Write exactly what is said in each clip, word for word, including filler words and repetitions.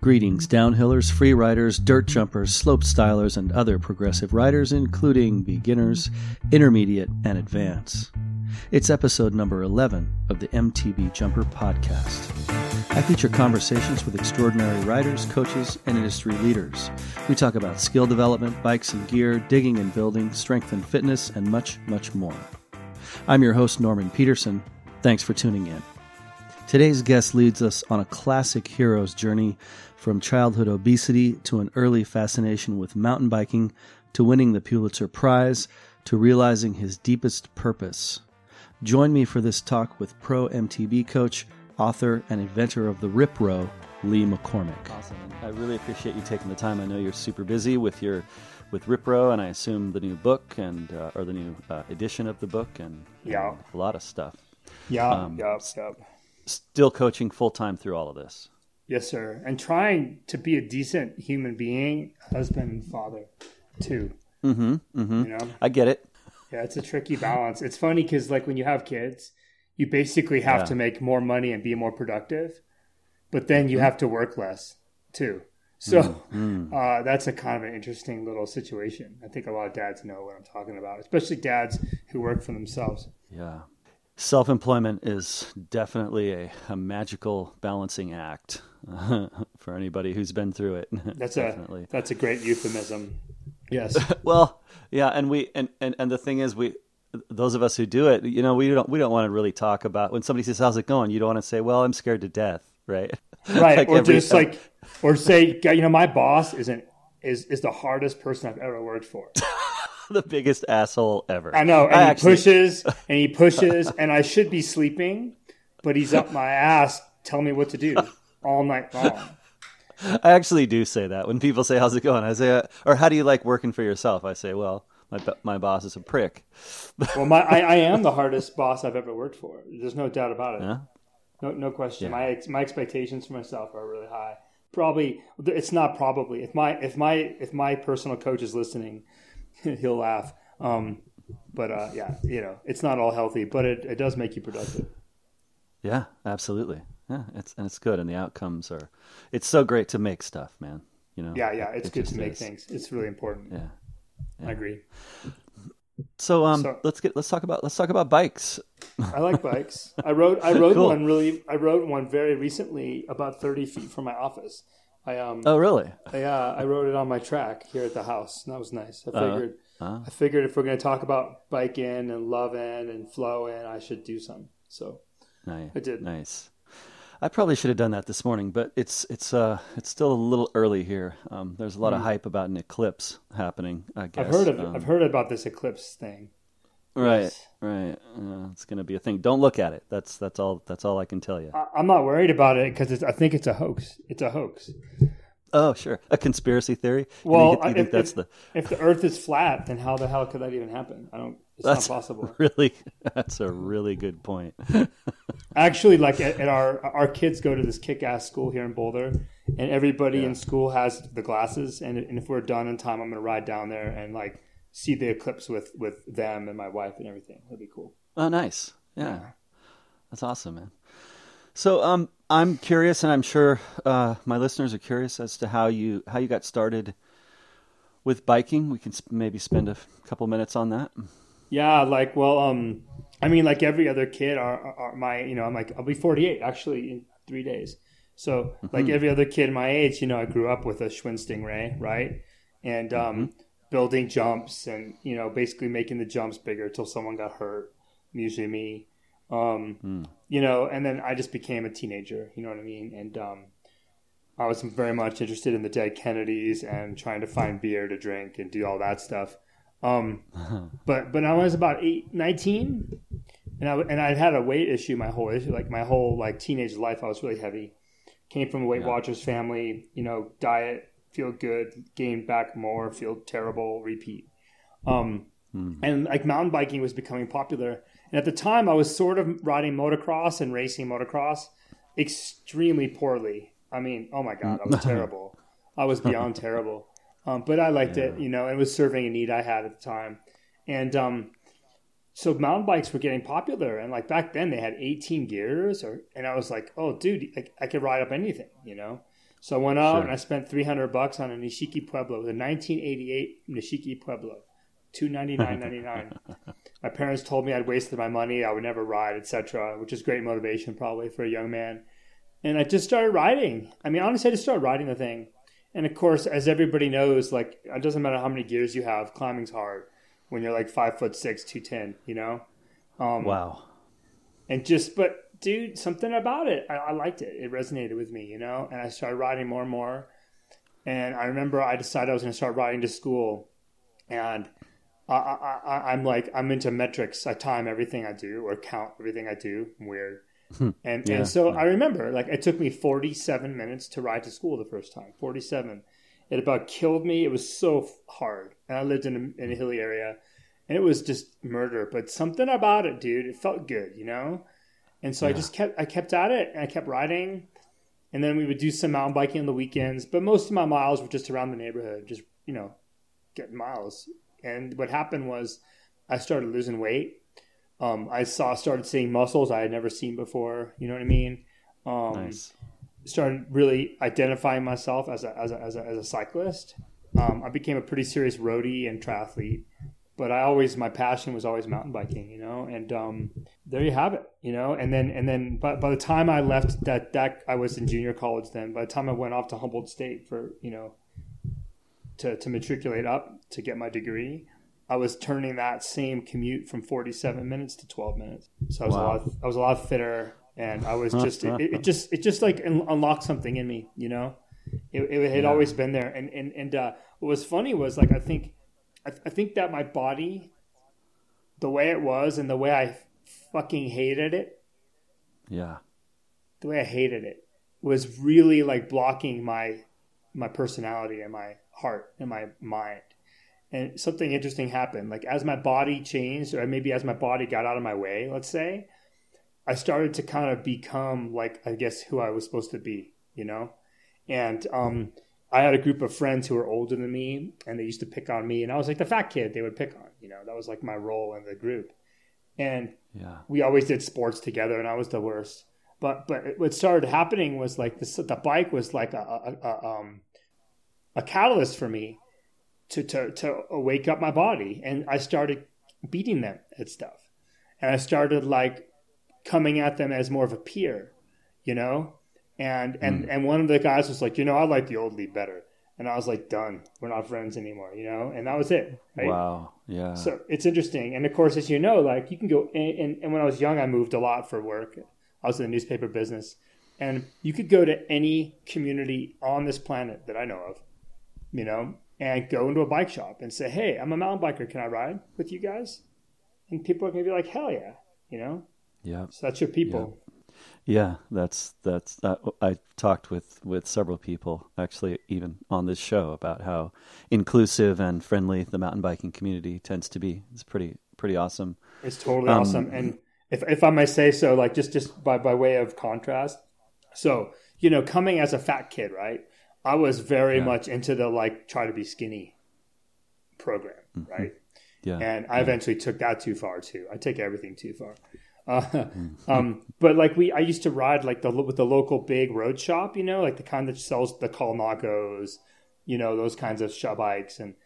Greetings, downhillers, free riders, dirt jumpers, slope stylers, and other progressive riders, including beginners, intermediate, and advanced. It's episode number eleven of the M T B Jumper Podcast. I feature conversations with extraordinary riders, coaches, and industry leaders. We talk about skill development, bikes and gear, digging and building, strength and fitness, and much, much more. I'm your host, Norman Peterson. Thanks for tuning in. Today's guest leads us on a classic hero's journey from childhood obesity to an early fascination with mountain biking to winning the Pulitzer Prize to realizing his deepest purpose. Join me for this talk with pro M T B coach, author, and inventor of the Rip Row, Lee McCormack. Awesome. I really appreciate you taking the time. I know you're super busy with your with Rip Row, and I assume the new book and uh, or the new uh, edition of the book and, yeah. and a lot of stuff. Yeah, um, yeah, yeah. Still coaching full-time through all of this. Yes, sir. And trying to be a decent human being, husband and father, too. Mm-hmm, mm-hmm. You know? I get it. Yeah, it's a tricky balance. It's funny because, like, when you have kids, you basically have yeah. to make more money and be more productive, but then you mm-hmm. have to work less, too. So mm-hmm. uh, that's a kind of an interesting little situation. I think a lot of dads know what I'm talking about, especially dads who work for themselves. Yeah. Self-employment is definitely a, a magical balancing act for anybody who's been through it. That's definitely. a that's a great euphemism. Yes. Well, yeah, and we and, and, and the thing is, we those of us who do it, you know, we don't we don't want to really talk about when somebody says, "How's it going?" You don't want to say, "Well, I'm scared to death," right? Right, like or every, just like, or say, you know, my boss isn't is is the hardest person I've ever worked for. The biggest asshole ever. I know. And I he actually... pushes and he pushes and I should be sleeping, but he's up my ass telling me what to do all night long. I actually do say that when people say, "How's it going?" I say, or "How do you like working for yourself?" I say, "Well, my my boss is a prick." Well, my I, I am the hardest boss I've ever worked for. There's no doubt about it. Yeah? No, no question. Yeah. My my expectations for myself are really high. Probably it's not probably. If my if my if my personal coach is listening, he'll laugh. Um, but, uh, yeah, you know, it's not all healthy, but it, it does make you productive. Yeah, absolutely. Yeah. It's, and it's good. And the outcomes are, it's so great to make stuff, man. You know? Yeah. Yeah. It's it good to make is. things. It's really important. Yeah. yeah. I agree. So, um, so, let's get, let's talk about, let's talk about bikes. I like bikes. I rode, I rode cool. one really, I rode one very recently about thirty feet from my office. I, um, oh really? Yeah, uh, I wrote it on my track here at the house, and that was nice. I figured, uh, uh. I figured if we're going to talk about biking and loving and flowing, I should do some. So, nice. I did. Nice. I probably should have done that this morning, but it's it's uh it's still a little early here. Um, there's a lot mm. of hype about an eclipse happening. I guess I've heard of um, it. I've heard about this eclipse thing. Right, yes. right. Uh, it's going to be a thing. Don't look at it. That's that's all. That's all I can tell you. I, I'm not worried about it because I think it's a hoax. It's a hoax. Oh, sure, a conspiracy theory. Well, you think, you think if, that's if, the... if the Earth is flat, then how the hell could that even happen? I don't. It's that's not possible. Really, that's a really good point. Actually, like at, at our our kids go to this kick-ass school here in Boulder, and everybody yeah. in school has the glasses. And, and if we're done in time, I'm going to ride down there and like. see the eclipse with, with them and my wife and everything. That'd be cool. Oh, nice. Yeah. yeah. That's awesome, man. So, um, I'm curious, and I'm sure, uh, my listeners are curious as to how you, how you got started with biking. We can sp- maybe spend a f- couple minutes on that. Yeah. Like, well, um, I mean, like every other kid are, are my, you know, I'm like, I'll be forty-eight actually in three days. So mm-hmm. like every other kid my age, you know, I grew up with a Schwinn Stingray. Right. And, um, mm-hmm. building jumps and, you know, basically making the jumps bigger until someone got hurt, usually me, um, mm. you know, and then I just became a teenager, you know what I mean? And um, I was very much interested in the Dead Kennedys and trying to find beer to drink and do all that stuff. Um, but, but I was about eight, nineteen and I, and I had a weight issue, my whole issue, like my whole like teenage life. I was really heavy, came from a Weight yeah. Watchers family, you know, diet, feel good, gain back more, feel terrible, repeat. Um, mm-hmm. And like mountain biking was becoming popular. And at the time I was sort of riding motocross and racing motocross extremely poorly. I mean, oh my God, I was terrible. I was beyond terrible. Um, but I liked yeah. it, you know, it was serving a need I had at the time. And um, so mountain bikes were getting popular. And like back then they had eighteen gears or, and I was like, oh dude, I, I could ride up anything, you know? So I went out sure. and I spent three hundred bucks on a Nishiki Pueblo, the nineteen eighty-eight Nishiki Pueblo, two ninety-nine ninety-nine. My parents told me I'd wasted my money, I would never ride, et cetera, which is great motivation probably for a young man. And I just started riding. I mean, honestly, I just started riding the thing. And of course, as everybody knows, like, it doesn't matter how many gears you have, climbing's hard when you're like five foot six, two ten, you know? Um, wow. And just, but... Dude, something about it. I, I liked it. It resonated with me, you know? And I started riding more and more. And I remember I decided I was going to start riding to school. And I, I, I, I'm like, I'm into metrics. I time everything I do or count everything I do. I'm weird. And yeah, and so yeah. I remember, like, it took me forty-seven minutes to ride to school the first time. forty-seven. It about killed me. It was so hard. And I lived in a, in a hilly area. And it was just murder. But something about it, dude, it felt good, you know? And so yeah. I just kept I kept at it, and I kept riding. And then we would do some mountain biking on the weekends. But most of my miles were just around the neighborhood, just, you know, getting miles. And what happened was I started losing weight. Um, I saw started seeing muscles I had never seen before. You know what I mean? Um, nice. Started really identifying myself as a, as a, as a, as a cyclist. Um, I became a pretty serious roadie and triathlete. But I always, my passion was always mountain biking, you know, and um, there you have it, you know, and then, and then by, by the time I left that, that I was in junior college then, by the time I went off to Humboldt State for, you know, to, to matriculate up to get my degree, I was turning that same commute from forty-seven minutes to twelve minutes. So I was, wow. a, lot, I was a lot fitter, and I was just, it, it just, it just like unlocked something in me, you know, it, it had yeah. always been there. And, and, and uh, what was funny was like, I think, I, th- I think that my body, the way it was and the way I fucking hated it, yeah, the way I hated it was really like blocking my my personality and my heart and my mind. And something interesting happened. Like as my body changed, or maybe as my body got out of my way, let's say, I started to kind of become like, I guess, who I was supposed to be, you know? And um I had a group of friends who were older than me, and they used to pick on me. And I was like the fat kid they would pick on, you know, that was like my role in the group. And yeah. we always did sports together, and I was the worst. But but it, what started happening was like this, the bike was like a, a, a, um, a catalyst for me to, to, to wake up my body. And I started beating them at stuff. And I started like coming at them as more of a peer, you know? And and, mm. and one of the guys was like, you know, I like the old Lee better. And I was like, done. We're not friends anymore, you know? And that was it, right? Wow, yeah. So it's interesting. And, of course, as you know, like, you can go – and and when I was young, I moved a lot for work. I was in the newspaper business. And you could go to any community on this planet that I know of, you know, and go into a bike shop and say, hey, I'm a mountain biker. Can I ride with you guys? And people are going to be like, hell yeah, you know? Yeah. So that's your people. Yep. Yeah, that's that's uh, I talked with, with several people actually, even on this show, about how inclusive and friendly the mountain biking community tends to be. It's pretty pretty awesome. It's totally um, awesome. And if if I may say so, like just, just by, by way of contrast. So, you know, coming as a fat kid, right? I was very yeah. much into the like try to be skinny program, mm-hmm. right? Yeah. And I yeah. eventually took that too far too. I take everything too far. Uh, um, but like we, I used to ride like the, with the local big road shop, you know, like the kind that sells the Kalnakos, you know, those kinds of shop bikes. And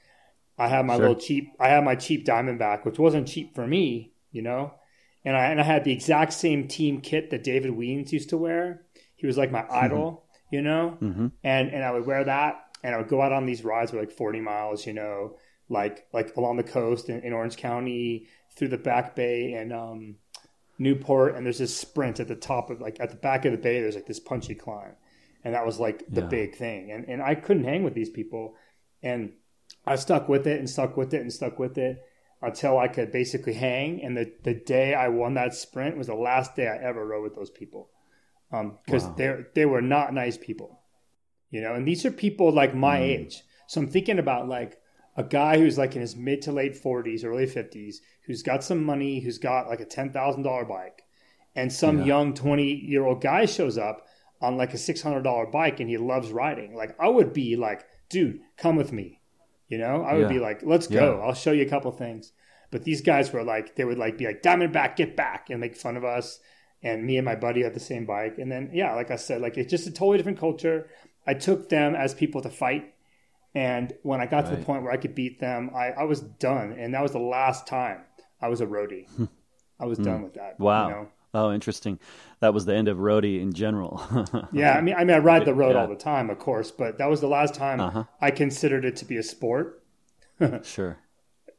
I had my sure. little cheap, I had my cheap Diamondback, which wasn't cheap for me, you know, and I, and I had the exact same team kit that David Wiens used to wear. He was like my idol, mm-hmm. you know, mm-hmm. and, and I would wear that, and I would go out on these rides with like forty miles, you know, like, like along the coast in, in Orange County, through the Back Bay and, um, Newport, and there's this sprint at the top of like at the back of the bay. There's like this punchy climb, and that was like the yeah. big thing. And and I couldn't hang with these people, and I stuck with it and stuck with it and stuck with it until I could basically hang. And the the day I won that sprint was the last day I ever rode with those people, um, because wow. they they were not nice people, you know. And these are people like my mm. age. So I'm thinking about like a guy who's like in his mid to late forties, early fifties, who's got some money, who's got like a ten thousand dollars bike, and some yeah. young twenty-year-old guy shows up on like a six hundred dollars bike and he loves riding. Like I would be like, dude, come with me. You know, I would yeah. be like, let's go. Yeah. I'll show you a couple things. But these guys were like, they would like be like, Diamondback, get back, and make fun of us. And me and my buddy had the same bike. And then, yeah, like I said, like it's just a totally different culture. I took them as people to fight. And when I got right. to the point where I could beat them, I, I was done. And that was the last time I was a roadie. I was mm. done with that. Wow. You know? Oh, interesting. That was the end of roadie in general. yeah. I mean, I mean, I ride the road yeah. all the time, of course, but that was the last time uh-huh. I considered it to be a sport. sure.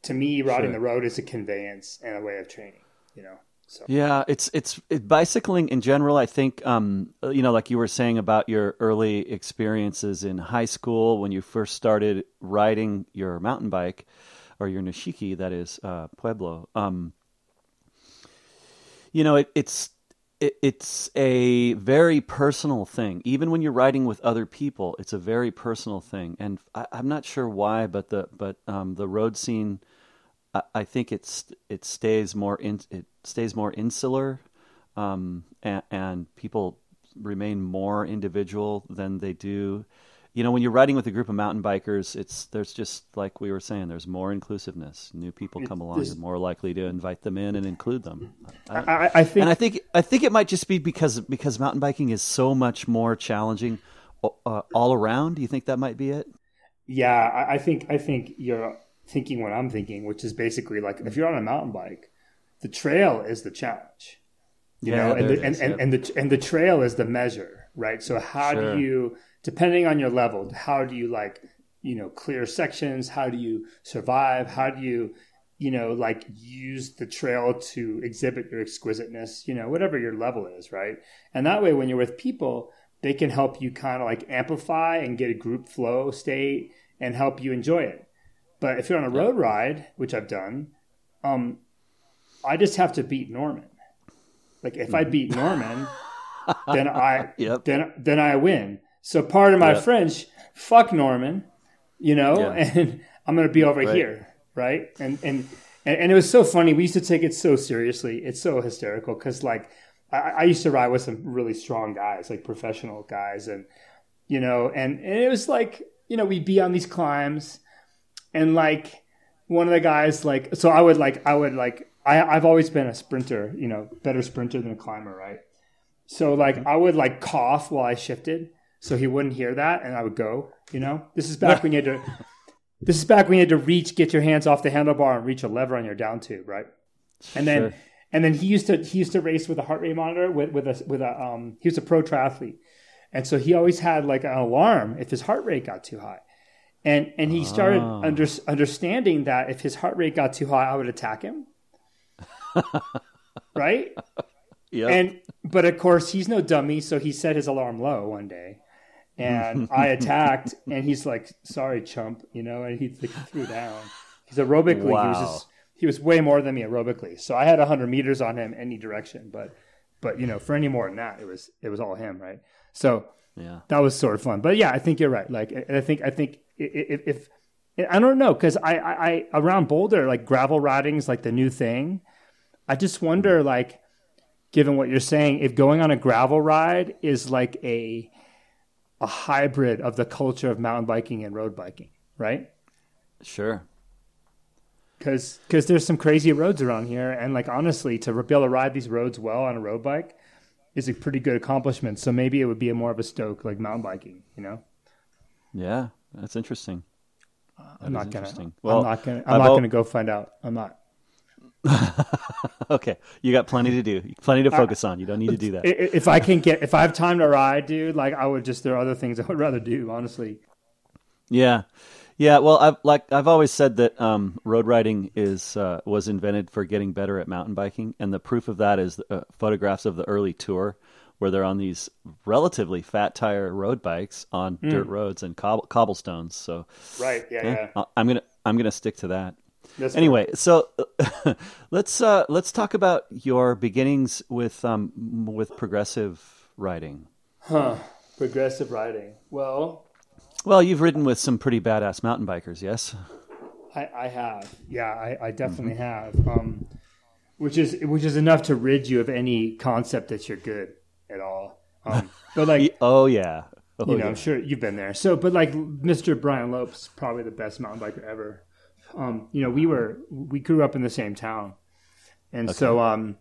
To me, riding sure. the road is a conveyance and a way of training, you know? So. Yeah, it's it's it, bicycling in general. I think, um, you know, like you were saying about your early experiences in high school when you first started riding your mountain bike or your Nishiki, that is uh, Pueblo. Um, you know, it, it's it, it's a very personal thing. Even when you're riding with other people, it's a very personal thing. And I, I'm not sure why, but the but um, the road scene. I think it's it stays more in, it stays more insular, um, and, and people remain more individual than they do. You know, when you're riding with a group of mountain bikers, it's there's just like we were saying, there's more inclusiveness. New people come along; there's, you're more likely to invite them in and include them. I, I, I think, and I think I think it might just be because because mountain biking is so much more challenging uh, all around. Do you think that might be it? Yeah, I, I think I think you're. thinking what I'm thinking, which is basically like if you're on a mountain bike, the trail is the challenge, you yeah, know, and the, and, is, and, yep. and the and the trail is the measure, right? So how sure. do you, depending on your level, how do you like, you know, clear sections? How do you survive? How do you, you know, like use the trail to exhibit your exquisiteness, you know, whatever your level is, right? And that way, when you're with people, they can help you kind of like amplify and get a group flow state and help you enjoy it. But if you're on a road ride, which I've done, um, I just have to beat Norman. Like if I beat Norman, then I yep. then then I win. So part of my yep. French, fuck Norman, you know, yeah. and I'm gonna be over right. here, right? And, and and and it was so funny. We used to take it so seriously. It's so hysterical because like I, I used to ride with some really strong guys, like professional guys, and you know, and, and it was like you know we'd be on these climbs. And like one of the guys, like, so I would like, I would like, I, I've always been a sprinter, you know, better sprinter than a climber, right? So like, I would like cough while I shifted so he wouldn't hear that. And I would go, you know, this is back when you had to, this is back when you had to reach, get your hands off the handlebar and reach a lever on your down tube, right? And then, sure. and then he used to, he used to race with a heart rate monitor with, with a, with a, um, he was a pro triathlete. And so he always had like an alarm if his heart rate got too high. And and he started oh. under, understanding that if his heart rate got too high, I would attack him, right? Yeah. And but of course he's no dummy, so he set his alarm low one day, and I attacked, and he's like, "Sorry, chump," you know, and he like, threw down. He's aerobically, wow. he was just, he was way more than me aerobically. So I had a hundred meters on him any direction, but but you know, for any more than that, it was it was all him, right? So yeah, that was sort of fun. But yeah, I think you're right. Like, I think I think. If, if, if I don't know, because I, I, I around Boulder, like gravel riding is like the new thing. I just wonder, like, given what you're saying, if going on a gravel ride is like a a hybrid of the culture of mountain biking and road biking, right? Sure. Because because there's some crazy roads around here, and like honestly, to be able to ride these roads well on a road bike is a pretty good accomplishment. So maybe it would be a more of a stoke like mountain biking, you know? Yeah. That's interesting. That I'm not gonna. Well, I'm not gonna. I'm not gonna go find out. I'm not. Okay, you got plenty to do, plenty to focus I, on. You don't need to do that. If I can get, if I have time to ride, dude, like I would just. There are other things I would rather do, honestly. Yeah, yeah. Well, I've like I've always said that um, road riding is uh, was invented for getting better at mountain biking, and the proof of that is uh, photographs of the early tour, where they're on these relatively fat tire road bikes on mm. dirt roads and cob- cobblestones. So, right. Yeah. yeah, yeah. I'm going to, I'm going to stick to that. That's anyway. Right. So let's, uh, let's talk about your beginnings with, um, with progressive riding. Huh? Progressive riding. Well, well, you've ridden with some pretty badass mountain bikers. Yes. I, I have. Yeah, I, I definitely mm-hmm. have. Um, which is, which is enough to rid you of any concept that you're good at all. Um, but like, oh yeah. Oh, you know, yeah. I'm sure you've been there. So, but like Mister Brian Lopes, probably the best mountain biker ever. Um, you know, we were, we grew up in the same town. And okay. so, um,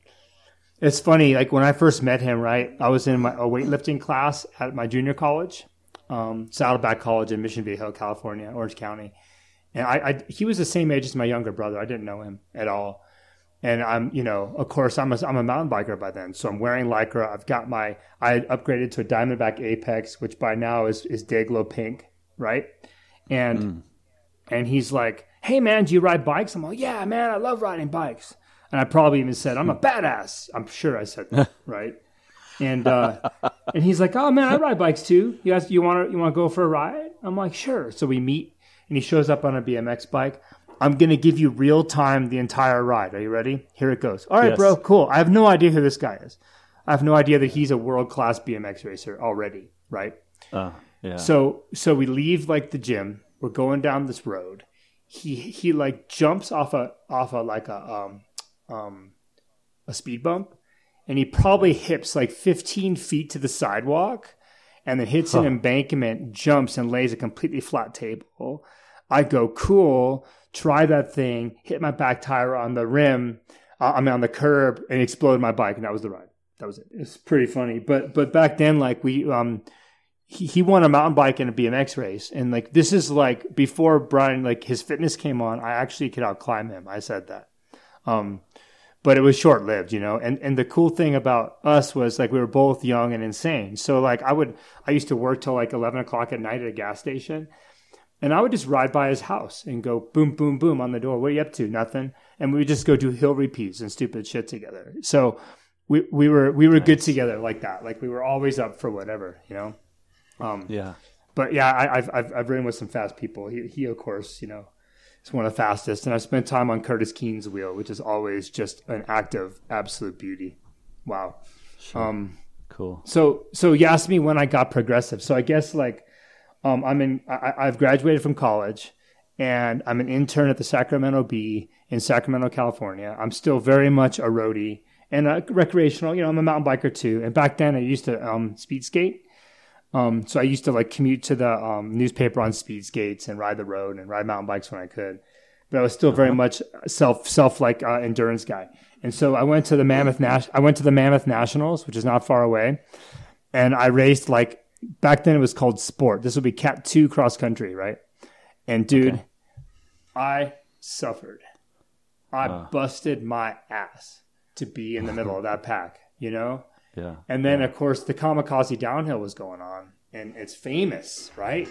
it's funny, like when I first met him, right, I was in my, a weightlifting class at my junior college. um, Saddleback College in Mission Viejo, California, Orange County. And I, I, he was the same age as my younger brother. I didn't know him at all. And I'm, you know, of course, I'm a, I'm a mountain biker by then. So I'm wearing Lycra. I've got my, I upgraded to a Diamondback Apex, which by now is, is Dayglow pink. Right. And, mm. and he's like, hey man, do you ride bikes? I'm like, yeah, man, I love riding bikes. And I probably even said, I'm a badass. I'm sure I said that. Right. And, uh, and he's like, oh man, I ride bikes too. You guys, you want to, you want to go for a ride? I'm like, sure. So we meet and he shows up on a B M X bike. I'm going to give you real time the entire ride. Are you ready? Here it goes. All right, yes. Bro. Cool. I have no idea who this guy is. I have no idea that he's a world-class B M X racer already. Right. Uh, yeah. So, so we leave like the gym, we're going down this road. He, he like jumps off a, off a, like a, um, um, a speed bump, and he probably hips like fifteen feet to the sidewalk and then hits huh. an embankment, jumps and lays a completely flat table. I go, cool, try that thing, hit my back tire on the rim, uh, I mean, on the curb, and exploded my bike, and that was the ride. That was it. It's pretty funny. But but back then, like, we, um, he, he won a mountain bike in a B M X race, and, like, this is, like, before Brian, like, his fitness came on, I actually could outclimb him. I said that. Um, but it was short-lived, you know, and, and the cool thing about us was, like, we were both young and insane. So, like, I would, I used to work till, like, eleven o'clock at night at a gas station. And I would just ride by his house and go boom, boom, boom on the door. What are you up to? Nothing. And we would just go do hill repeats and stupid shit together. So we, we were we were nice. Good together like that. Like we were always up for whatever, you know. Um, yeah. But yeah, I, I've I've I've ridden with some fast people. He he of course, you know, is one of the fastest. And I've spent time on Curtis Keene's wheel, which is always just an act of absolute beauty. Wow. Sure. Um, cool. So so you asked me when I got progressive. So I guess like. Um, I'm in. I, I've graduated from college, and I'm an intern at the Sacramento Bee in Sacramento, California. I'm still very much a roadie and a recreational. You know, I'm a mountain biker too. And back then, I used to um, speed skate. Um, so I used to like commute to the um, newspaper on speed skates and ride the road and ride mountain bikes when I could. But I was still very much self self like uh, endurance guy. And so I went to the Mammoth Nash. I went to the Mammoth Nationals, which is not far away, and I raced like. Back then it was called sport. This would be cat two cross country, right? And dude, okay. I suffered. I uh. busted my ass to be in the middle of that pack, you know? Yeah. And then yeah. of course the Kamikaze Downhill was going on and it's famous, right?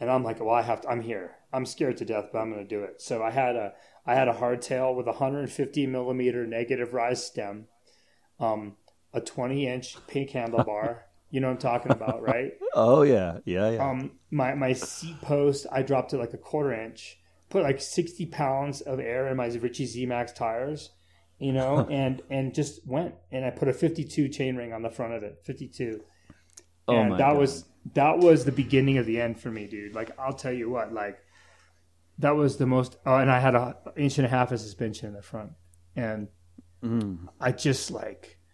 And I'm like, well, I have to, I'm here. I'm scared to death, but I'm going to do it. So I had a, I had a hardtail with a one hundred fifty millimeter negative rise stem, um, a twenty inch pink handlebar. You know what I'm talking about, right? Oh, yeah. Yeah, yeah. Um, my, my seat post, I dropped it like a quarter inch, put like sixty pounds of air in my Richie Z-Max tires, you know, and, and just went. And I put a fifty-two chain ring on the front of it, fifty-two. Oh, and my that God. was that was the beginning of the end for me, dude. Like, I'll tell you what, like, that was the most – oh, and I had an inch and a half of suspension in the front. And mm. I just, like –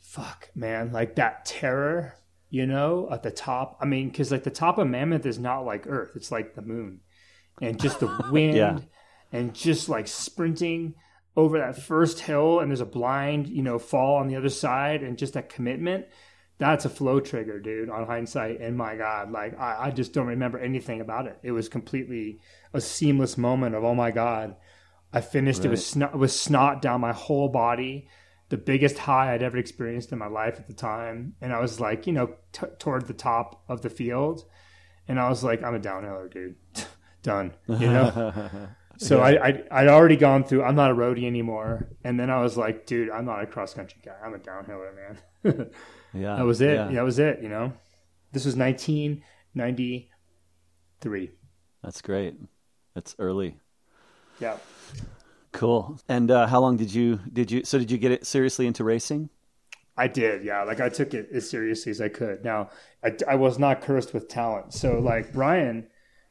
fuck, man, like that terror, you know, at the top. I mean, because like the top of Mammoth is not like Earth. It's like the moon. And just the wind yeah. and just like sprinting over that first hill. And there's a blind, you know, fall on the other side and just that commitment. That's a flow trigger, dude, on hindsight. And my God, like I, I just don't remember anything about it. It was completely a seamless moment of, oh, my God, I finished. Right. It was snot, it was snot down my whole body. The biggest high I'd ever experienced in my life at the time. And I was like, you know, t- toward the top of the field. And I was like, I'm a downhiller, dude. Done. You know? So yeah. I, I, I'd already gone through, I'm not a roadie anymore. And then I was like, dude, I'm not a cross country guy. I'm a downhiller, man. yeah. That was it. Yeah. That was it. You know, this was nineteen ninety-three. That's great. That's early. Yeah. Cool. And uh, how long did you, did you, so did you get it seriously into racing? I did. Yeah. Like I took it as seriously as I could. Now I, I was not cursed with talent. So like Brian,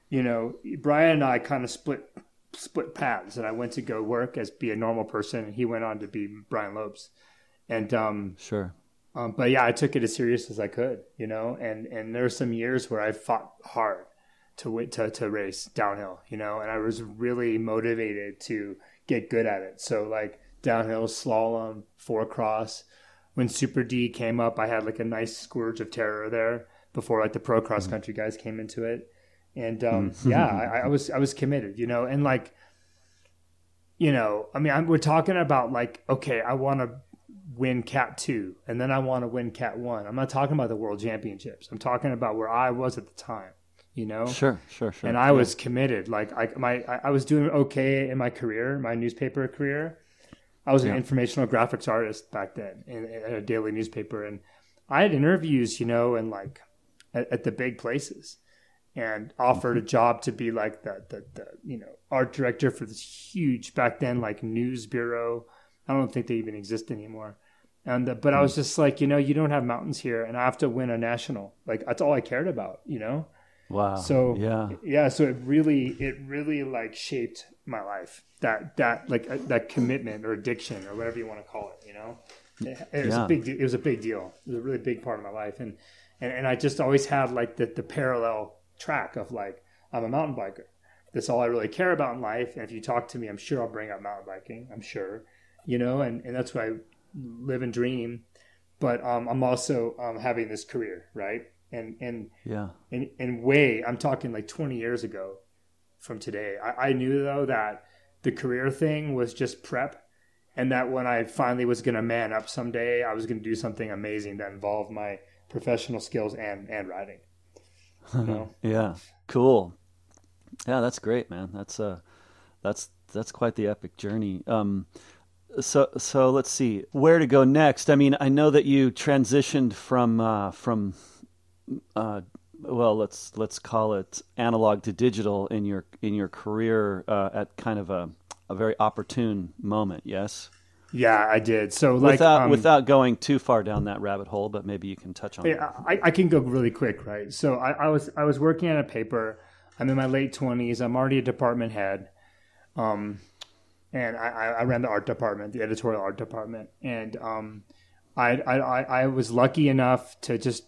you know, Brian and I kind of split, split paths and I went to go work as be a normal person. And he went on to be Brian Lopes. And, um, sure. Um, but yeah, I took it as serious as I could, you know, and, and there were some years where I fought hard to wait to, to race downhill, you know, and I was really motivated to get good at it. So like downhill, slalom, four cross. When Super D came up, I had like a nice scourge of terror there. before like the pro cross country mm-hmm. guys came into it. And um, mm-hmm. yeah, I, I was I was committed, you know, and like, you know, I mean, I'm, we're talking about like, okay, I want to win Cat Two, and then I want to win Cat One. I'm not talking about the World Championships. I'm talking about where I was at the time, you know. Sure, sure, sure. And I yeah. was committed. Like, I my I was doing okay in my career, my newspaper career. I was yeah. an informational graphics artist back then in, in a daily newspaper, and I had interviews, you know, and like at, at the big places. And offered a job to be like the, the, the, you know, art director for this huge back then, like news bureau. I don't think they even exist anymore. And, the, but I was just like, you know, you don't have mountains here and I have to win a national. Like, that's all I cared about, you know? Wow. So, yeah. Yeah. So it really, it really like shaped my life, that, that, like uh, that commitment or addiction or whatever you want to call it, you know, it, it was yeah. a big, it was a big deal. It was a really big part of my life. And, and, and I just always had like the, the parallel track of like, I'm a mountain biker. That's all I really care about in life. And if you talk to me, I'm sure I'll bring up mountain biking. I'm sure, you know, and, and that's what I live and dream. But um, I'm also um, having this career, right? And and yeah, and and way I'm talking like twenty years ago from today. I, I knew though that the career thing was just prep, and that when I finally was going to man up someday, I was going to do something amazing that involved my professional skills and and riding. No. Yeah, cool. Yeah, that's great, man. That's uh, that's that's quite the epic journey. Um, so so let's see where to go next. I mean, I know that you transitioned from uh, from uh, well, let's let's call it analog to digital in your in your career uh, at kind of a, a very opportune moment. Yes. Yeah, I did. So like without um, without going too far down that rabbit hole, but maybe you can touch on it. Yeah, I, I can go really quick, right? So I, I was I was working at a paper. I'm in my late twenties. I'm already a department head, um, and I, I ran the art department, the editorial art department, and um, I, I I was lucky enough to just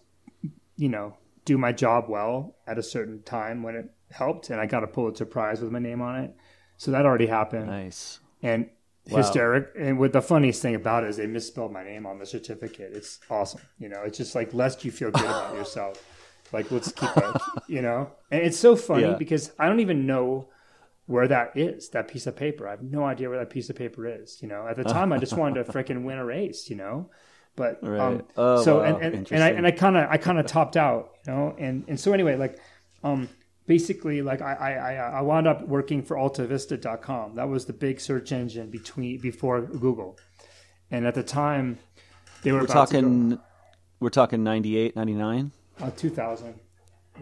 you know do my job well at a certain time when it helped, and I got a Pulitzer Prize with my name on it. So that already happened. Nice. And. Wow. Hysteric. And what the funniest thing about it is they misspelled my name on the certificate. It's awesome. You know, it's just like, lest you feel good about yourself. Like, let's keep it, you know? And it's so funny yeah. because I don't even know where that is, that piece of paper. I have no idea where that piece of paper is, you know? At the time, I just wanted to freaking win a race, you know? But, right. um, oh, so, wow. and, and, and I, and I kind of, I kind of topped out, you know? And, and so anyway, like, um, basically, like I, I, I wound up working for Alta Vista dot com. That was the big search engine between before Google, and at the time, they were we're about talking. To go, we're talking ninety-eight, ninety-nine Uh, two thousand.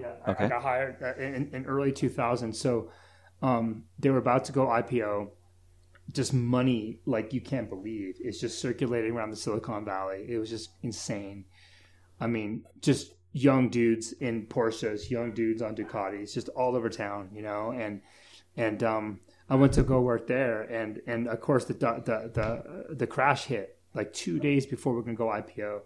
Yeah, okay. I, I got hired in, in early two thousand. So um, they were about to go I P O. Just money like you can't believe. It's just circulating around the Silicon Valley. It was just insane. I mean, just. Young dudes in Porsches, young dudes on Ducatis, just all over town, you know. And and um, I went to go work there, and and of course the the the, the crash hit like two days before we we're gonna go I P O,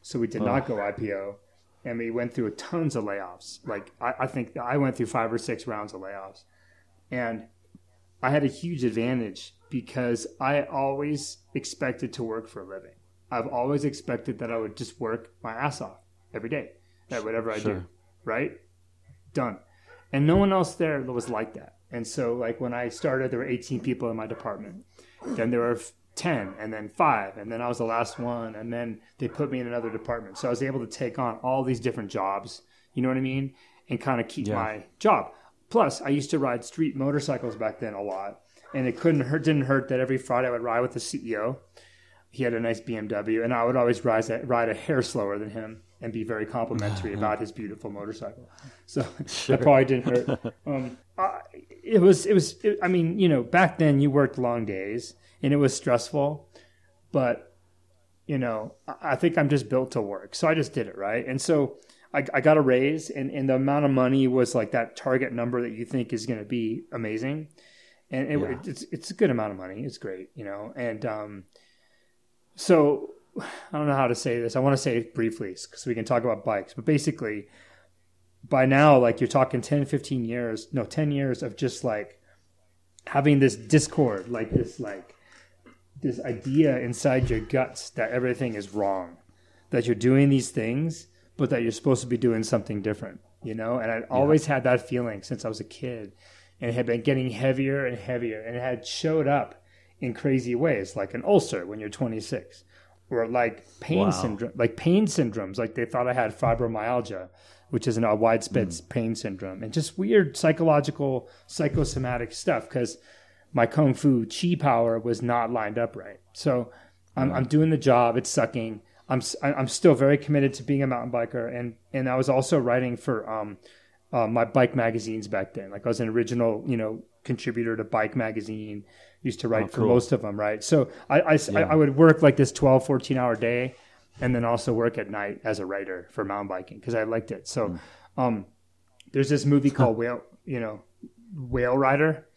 so we did oh. not go I P O, and we went through tons of layoffs. Like I, I think I went through five or six rounds of layoffs, and I had a huge advantage because I always expected to work for a living. I've always expected that I would just work my ass off every day. At whatever I sure. do, right? Done. And no one else there was like that. And so like when I started, there were eighteen people in my department. Then there were ten and then five. And then I was the last one. And then they put me in another department. So I was able to take on all these different jobs, you know what I mean? And kind of keep yeah. my job. Plus I used to ride street motorcycles back then a lot. And it couldn't hurt, didn't hurt that every Friday I would ride with the C E O. He had a nice B M W and I would always ride, ride a hair slower than him. And be very complimentary about his beautiful motorcycle. So sure. that probably didn't hurt. Um, I, it was, it was, it, I mean, you know, back then you worked long days and it was stressful, but you know, I, I think I'm just built to work. So I just did it. Right. And so I, I got a raise and, and the amount of money was like that target number that you think is going to be amazing. And it, yeah. it, it's, it's a good amount of money. It's great, you know? And, um, so I don't know how to say this. I want to say it briefly because we can talk about bikes. But basically, by now, like you're talking ten, fifteen years, no, ten years of just like having this discord, like this, like this idea inside your guts that everything is wrong, that you're doing these things but that you're supposed to be doing something different, you know? And I'd always yeah. had that feeling since I was a kid, and it had been getting heavier and heavier, and it had showed up in crazy ways, like an ulcer when you're twenty-six, or like pain wow. syndrome, like pain syndromes. Like they thought I had fibromyalgia, which is an, a widespread mm. pain syndrome, and just weird psychological, psychosomatic stuff, because my Kung Fu Chi power was not lined up right. So I'm, mm. I'm doing the job. It's sucking. I'm I'm still very committed to being a mountain biker, and and I was also writing for um uh, my bike magazines back then. Like I was an original, you know, contributor to Bike Magazine. Used to write oh, cool. for most of them, right? So I I, yeah. I I would work like this twelve, fourteen hour day, and then also work at night as a writer for mountain biking because I liked it. So mm. um there's this movie called Whale, you know, Whale Rider,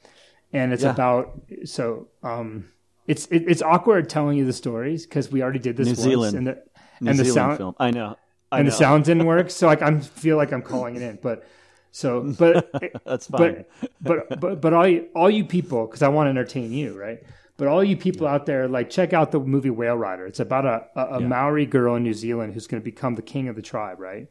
and it's yeah. about so um. It's it, it's awkward telling you the stories because we already did this New once, Zealand. and the New and the Zealand sound film. I know, I and know. the sound didn't work. So like I feel like I'm calling it in, but so but that's fine. But but but, but all you, all you people, because I want to entertain you, right? But all you people yeah. out there, like check out the movie Whale Rider. It's about a a, a yeah. Maori girl in New Zealand who's going to become the king of the tribe, right?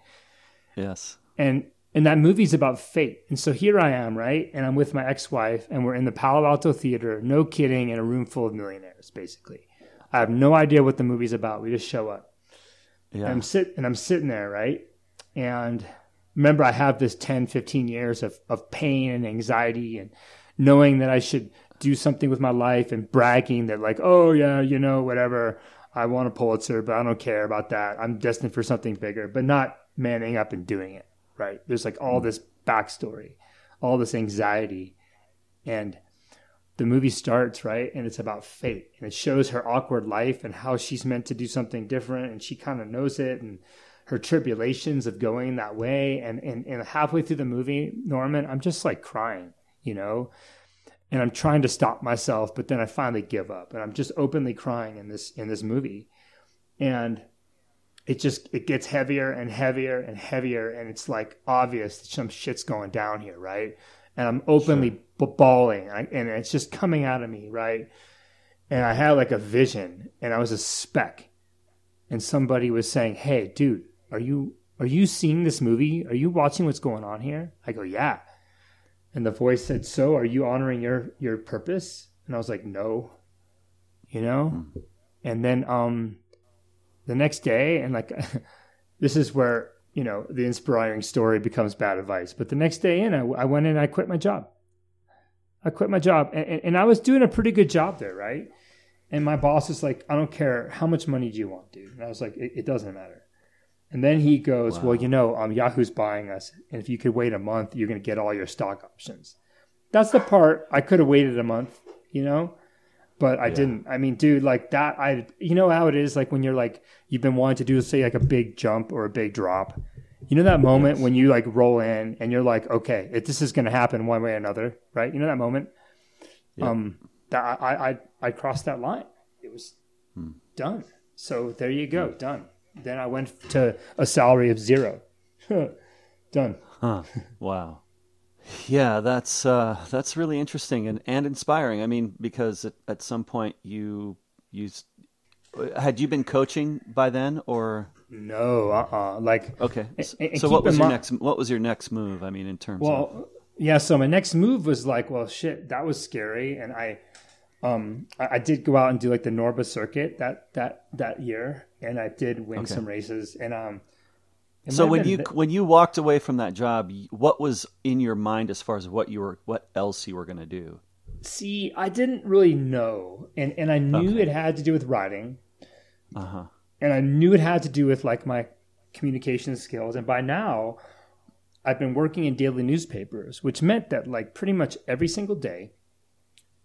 Yes. And and that movie's about fate. And so here I am, right? And I'm with my ex-wife, and we're in the Palo Alto Theater, no kidding, in a room full of millionaires, basically. I have no idea what the movie's about. We just show up. Yeah. And I'm sit and I'm sitting there, right? And remember, I have this ten, fifteen years of, of pain and anxiety and knowing that I should do something with my life and bragging that like, oh, yeah, you know, whatever. I want a Pulitzer, but I don't care about that. I'm destined for something bigger, but not manning up and doing it. Right. There's like all this backstory, all this anxiety. And the movie starts, right? And it's about fate. And it shows her awkward life and how she's meant to do something different. And she kind of knows it and her tribulations of going that way. And, and and halfway through the movie, Norman, I'm just like crying, you know, and I'm trying to stop myself. But then I finally give up and I'm just openly crying in this in this movie. And it just, it gets heavier and heavier and heavier. And it's like obvious that some shit's going down here. Right. And I'm openly sure. bawling and, and it's just coming out of me. Right. And I had like a vision and I was a speck and somebody was saying, hey dude, are you, are you seeing this movie? Are you watching what's going on here? I go, yeah. And the voice said, so are you honoring your, your purpose? And I was like, no, you know? Mm. And then, um, the next day, and like, this is where, you know, the inspiring story becomes bad advice. But the next day in, I, I went in and I quit my job. I quit my job. And, and, and I was doing a pretty good job there, right? And my boss is like, I don't care. How much money do you want, dude? And I was like, it, it doesn't matter. And then he goes, wow. well, you know, um, Yahoo's buying us. And if you could wait a month, you're going to get all your stock options. That's the part I could have waited a month, you know? But I yeah. didn't. I mean, dude, like that, I, you know how it is like when you're like, you've been wanting to do, say, like a big jump or a big drop. You know that moment yes. when you like roll in and you're like, okay, if this is going to happen one way or another, right? You know that moment? Yeah. Um, that I, I, I crossed that line. It was hmm. done. So there you go, hmm. done. Then I went to a salary of zero. Done. Huh. Wow. Yeah, that's uh, that's really interesting and, and inspiring. I mean, because at, at some point you you had you been coaching by then, or no? Uh, uh-uh. Like okay. And, and so what was your mind, next? What was your next move? I mean, in terms well, of well, yeah. So my next move was like, well, shit, that was scary, and I um I, I did go out and do like the Norba circuit that that that year, and I did win okay. some races, and um. It so when you th- when you walked away from that job, what was in your mind as far as what you were, what else you were going to do? See, I didn't really know, and and I knew okay. it had to do with writing, uh huh, and I knew it had to do with like my communication skills. And by now, I've been working in daily newspapers, which meant that like pretty much every single day,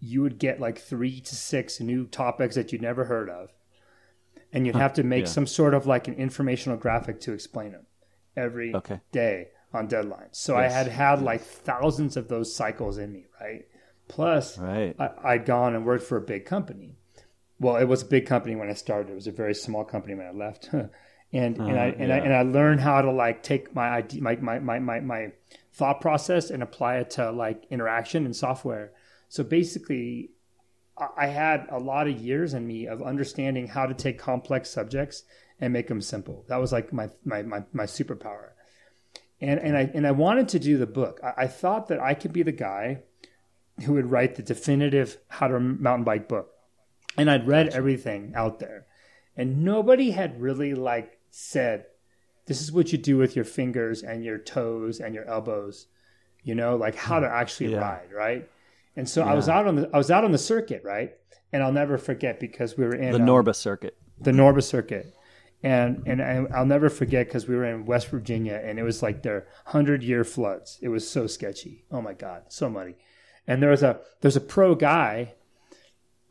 you would get like three to six new topics that you'd never heard of, and you'd huh. have to make yeah. some sort of like an informational graphic to explain them. Every okay. day on deadlines. So yes. I had had yes. like thousands of those cycles in me, right? Plus, right. I, I'd gone and worked for a big company. Well, it was a big company when I started. It was a very small company when I left. and uh, and, I, and yeah. I and I learned how to like take my idea, my, my, my, my, my thought process and apply it to like interaction and software. So basically, I had a lot of years in me of understanding how to take complex subjects and make them simple. That was like my my my, my superpower. And and I and I wanted to do the book. I, I thought that I could be the guy who would write the definitive how to mountain bike book. And I'd read everything out there, and nobody had really like said, this is what you do with your fingers and your toes and your elbows, you know, like how to actually yeah. ride. Right. And so yeah. I was out on the, I was out on the circuit. Right. And I'll never forget because we were in the um, Norba circuit, the Norba circuit. And, and I, I'll never forget because we were in West Virginia and it was like their hundred year floods. It was so sketchy. Oh my God. So muddy. And there was a, there's a pro guy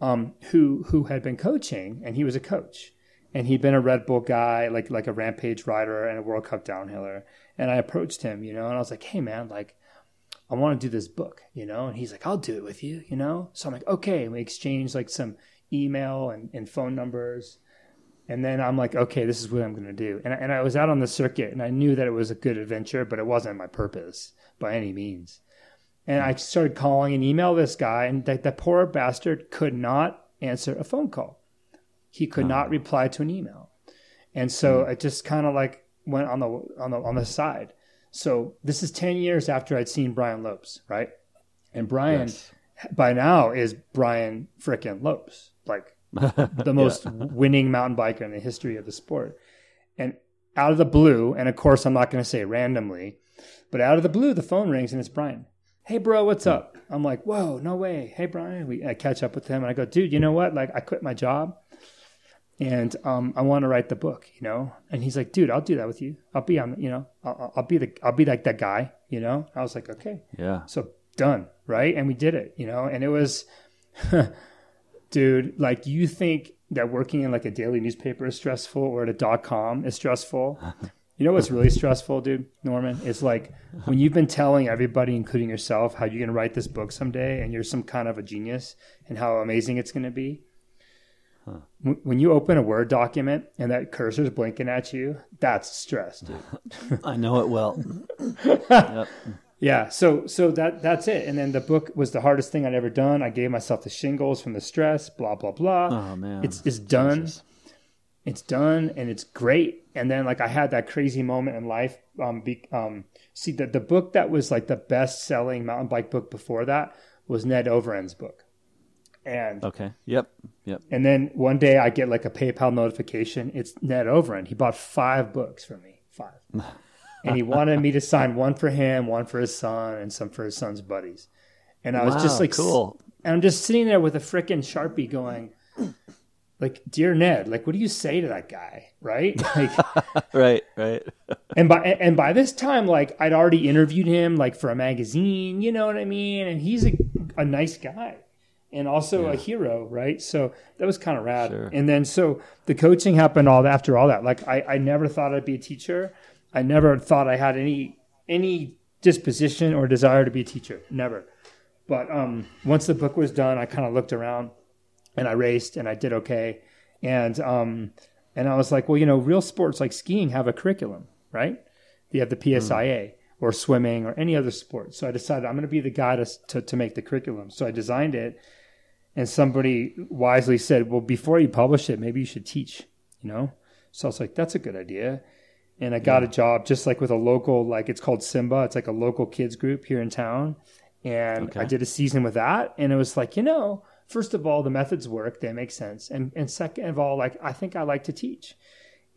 um, who, who had been coaching, and he was a coach. And he'd been a Red Bull guy, like like a Rampage rider and a World Cup downhiller. And I approached him, you know, and I was like, hey, man, like, I want to do this book, you know. And he's like, I'll do it with you, you know. So I'm like, okay. And we exchanged, like, some email and, and phone numbers. And then I'm like, okay, this is what I'm going to do. And I, and I was out on the circuit, and I knew that it was a good adventure, but it wasn't my purpose by any means. And I started calling and email this guy, and that, that poor bastard could not answer a phone call. He could not reply to an email. And so I just kind of like went on the, on the, on the side. So this is ten years after I'd seen Brian Lopes. Right. And Brian yes. by now is Brian frickin' Lopes, like the most yeah. winning mountain biker in the history of the sport. And out of the blue. And of course, I'm not going to say randomly, but out of the blue, the phone rings and it's Brian. Hey bro, what's up? I'm like, whoa, no way. Hey Brian. We I catch up with him and I go, dude, you know what? Like I quit my job. And um, I want to write the book, you know. And he's like, "Dude, I'll do that with you. I'll be on, you know, I'll, I'll be the, I'll be like that guy, you know." I was like, "Okay, yeah." So done, right? And we did it, you know. And it was, dude, like you think that working in like a daily newspaper is stressful or at a dot com is stressful. You know what's really stressful, dude, Norman? It's like when you've been telling everybody, including yourself, how you're gonna write this book someday, and you're some kind of a genius, and how amazing it's gonna be. Huh. When you open a Word document and that cursor's blinking at you, that's stress, dude. I know it well. Yep. Yeah. So, so that, that's it. And then the book was the hardest thing I'd ever done. I gave myself the shingles from the stress, blah, blah, blah. Oh man. It's, it's done. Jesus. It's done and it's great. And then like, I had that crazy moment in life. Um, be, um, see that the book that was like the best selling mountain bike book before that was Ned Overend's book. And okay. Yep. Yep. And then one day I get like a PayPal notification. It's Ned Overend. He bought five books for me, five. And he wanted me to sign one for him, one for his son, and some for his son's buddies. And I wow, was just like, cool. And I'm just sitting there with a freaking Sharpie going, like, dear Ned, like, what do you say to that guy? Right. Like, right. Right. and by, and by this time, like I'd already interviewed him like for a magazine, you know what I mean? And he's a, a nice guy. And also yeah. a hero, right? So that was kind of rad. Sure. And then so the coaching happened all after all that. Like I, I never thought I'd be a teacher. I never thought I had any any disposition or desire to be a teacher. Never. But um, once the book was done, I kind of looked around and I raced and I did okay. And um, and I was like, well, you know, real sports like skiing have a curriculum, right? You have the P S I A. Mm. Or swimming or any other sport. So I decided I'm going to be the guy to, to, to make the curriculum. So I designed it. And somebody wisely said, well, before you publish it, maybe you should teach, you know? So I was like, that's a good idea. And I got yeah. a job just like with a local, like it's called Simba. It's like a local kids group here in town. And okay. I did a season with that. And it was like, you know, first of all, the methods work. They make sense. And and second of all, like, I think I like to teach.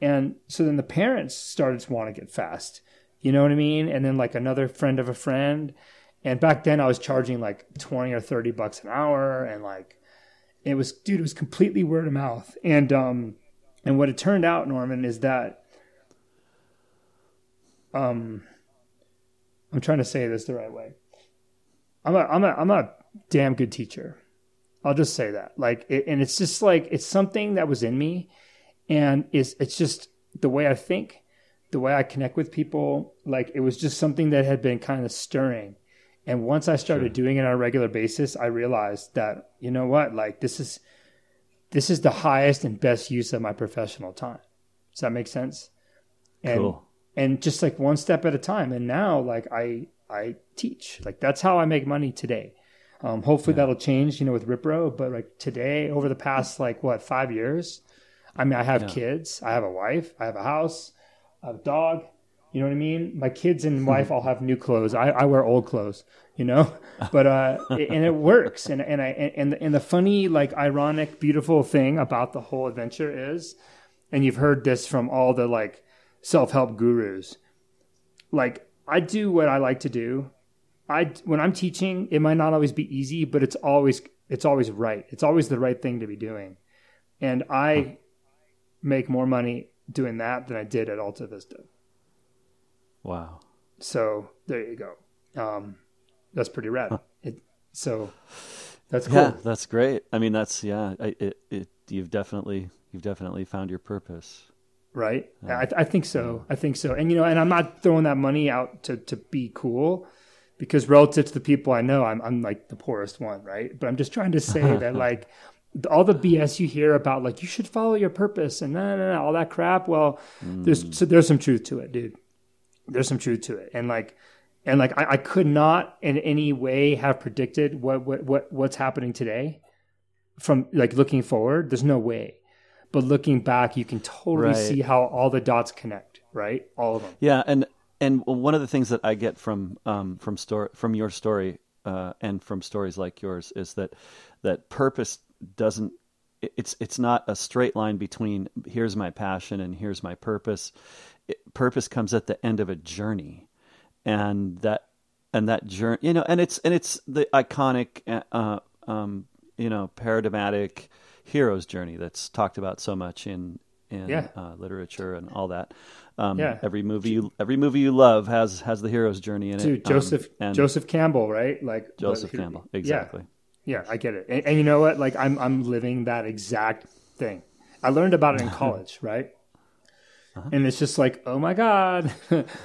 And so then the parents started to want to get fast. You know what I mean? And then like another friend of a friend. And back then I was charging like twenty or thirty bucks an hour. And like, it was, dude, it was completely word of mouth. And, um, and what it turned out, Norman, is that, um, I'm trying to say this the right way. I'm a, I'm a, I'm a damn good teacher. I'll just say that. Like, it, and it's just like, it's something that was in me and it's, it's just the way I think, the way I connect with people. Like it was just something that had been kind of stirring. And once I started sure. doing it on a regular basis, I realized that, you know what, like this is, this is the highest and best use of my professional time. Does that make sense? And, cool. and just like one step at a time. And now like I, I teach, like that's how I make money today. Um, hopefully yeah. that'll change, you know, with Rip Row, but like today over the past, like what, five years, I mean, I have yeah. kids, I have a wife, I have a house, I have a dog. You know what I mean? My kids and wife all have new clothes. I, I wear old clothes, you know, but, uh, and it works. And, and I, and the, and the funny, like ironic, beautiful thing about the whole adventure is, and you've heard this from all the like self-help gurus, like I do what I like to do. I, when I'm teaching, it might not always be easy, but it's always, it's always right. It's always the right thing to be doing. And I make more money doing that than I did at AltaVista. Wow. So there you go. Um, that's pretty rad. It, so that's cool. Yeah, that's great. I mean, that's, yeah, I, it, it, you've definitely, you've definitely found your purpose. Right. Um, I, I think so. Yeah. I think so. And, you know, and I'm not throwing that money out to, to be cool, because relative to the people I know, I'm, I'm like the poorest one. Right. But I'm just trying to say that like all the B S you hear about, like, you should follow your purpose and nah, nah, nah, all that crap. Well, mm. there's, so there's some truth to it, dude. There's some truth to it. And like, and like, I, I could not in any way have predicted what, what, what, what's happening today from like looking forward. There's no way, but looking back, you can totally right. see how all the dots connect, right? All of them. Yeah. And, and one of the things that I get from, um, from story, from your story, uh, and from stories like yours is that, that purpose doesn't, it's, it's not a straight line between here's my passion and here's my purpose. It, purpose comes at the end of a journey, and that, and that journey, you know, and it's, and it's the iconic, uh, um, you know, paradigmatic hero's journey that's talked about so much in, in, yeah. uh, literature and all that. Um, yeah. every movie, you, every movie you love has, has the hero's journey in Dude, it. Joseph, um, and Joseph Campbell, right? Like Joseph but, Campbell. Exactly. Yeah. yeah, I get it. And, and you know what? Like I'm, I'm living that exact thing. I learned about it in college, right? Uh-huh. And it's just like, oh my God,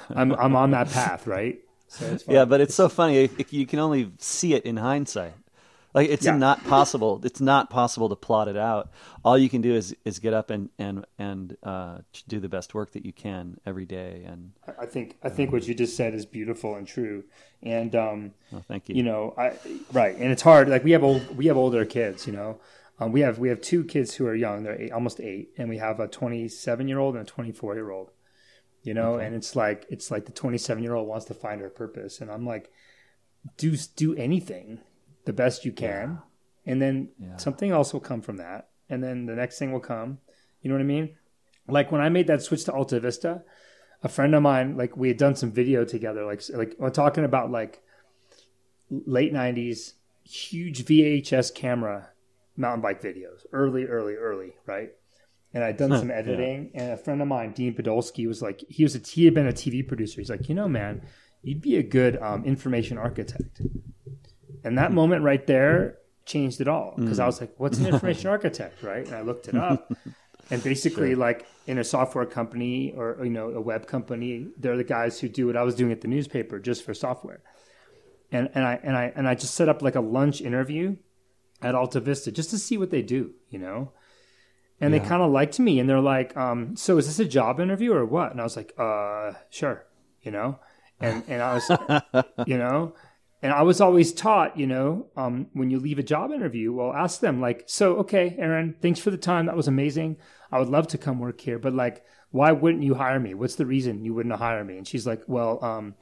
I'm I'm on that path, right? So it's yeah, but it's so funny. It, it, you can only see it in hindsight. Like it's yeah. not possible. It's not possible to plot it out. All you can do is, is get up and and and uh, do the best work that you can every day. And I think I think um, what you just said is beautiful and true. And um, well, thank you. You know, I right, and it's hard. Like we have old, we have older kids, you know. Um, we have we have two kids who are young; they're eight, almost eight, and we have a twenty-seven-year-old and a twenty-four-year-old. You know, okay. and it's like it's like the twenty-seven-year-old wants to find her purpose, and I'm like, do do anything the best you can, yeah. and then yeah. something else will come from that, and then the next thing will come. You know what I mean? Like when I made that switch to AltaVista, a friend of mine, like we had done some video together, like like we're talking about like late nineties, huge V H S camera. Mountain bike videos early early early right, and I'd done some editing yeah. and a friend of mine, Dean Podolsky, was like, he was a he had been a T V producer. He's like, you know, man, you'd be a good um information architect. And that moment right there changed it all, because mm. I was like, what's an information architect, right? And I looked it up, and basically sure. like in a software company or, you know, a web company, they're the guys who do what I was doing at the newspaper, just for software. And and I and I and I just set up like a lunch interview at AltaVista just to see what they do, you know? And yeah. they kind of liked me, and they're like, um, so is this a job interview or what? And I was like, uh, sure. You know? And, and I was, you know, and I was always taught, you know, um, when you leave a job interview, well, ask them like, so, okay, Aaron, thanks for the time. That was amazing. I would love to come work here, but like, why wouldn't you hire me? What's the reason you wouldn't hire me? And she's like, well, um,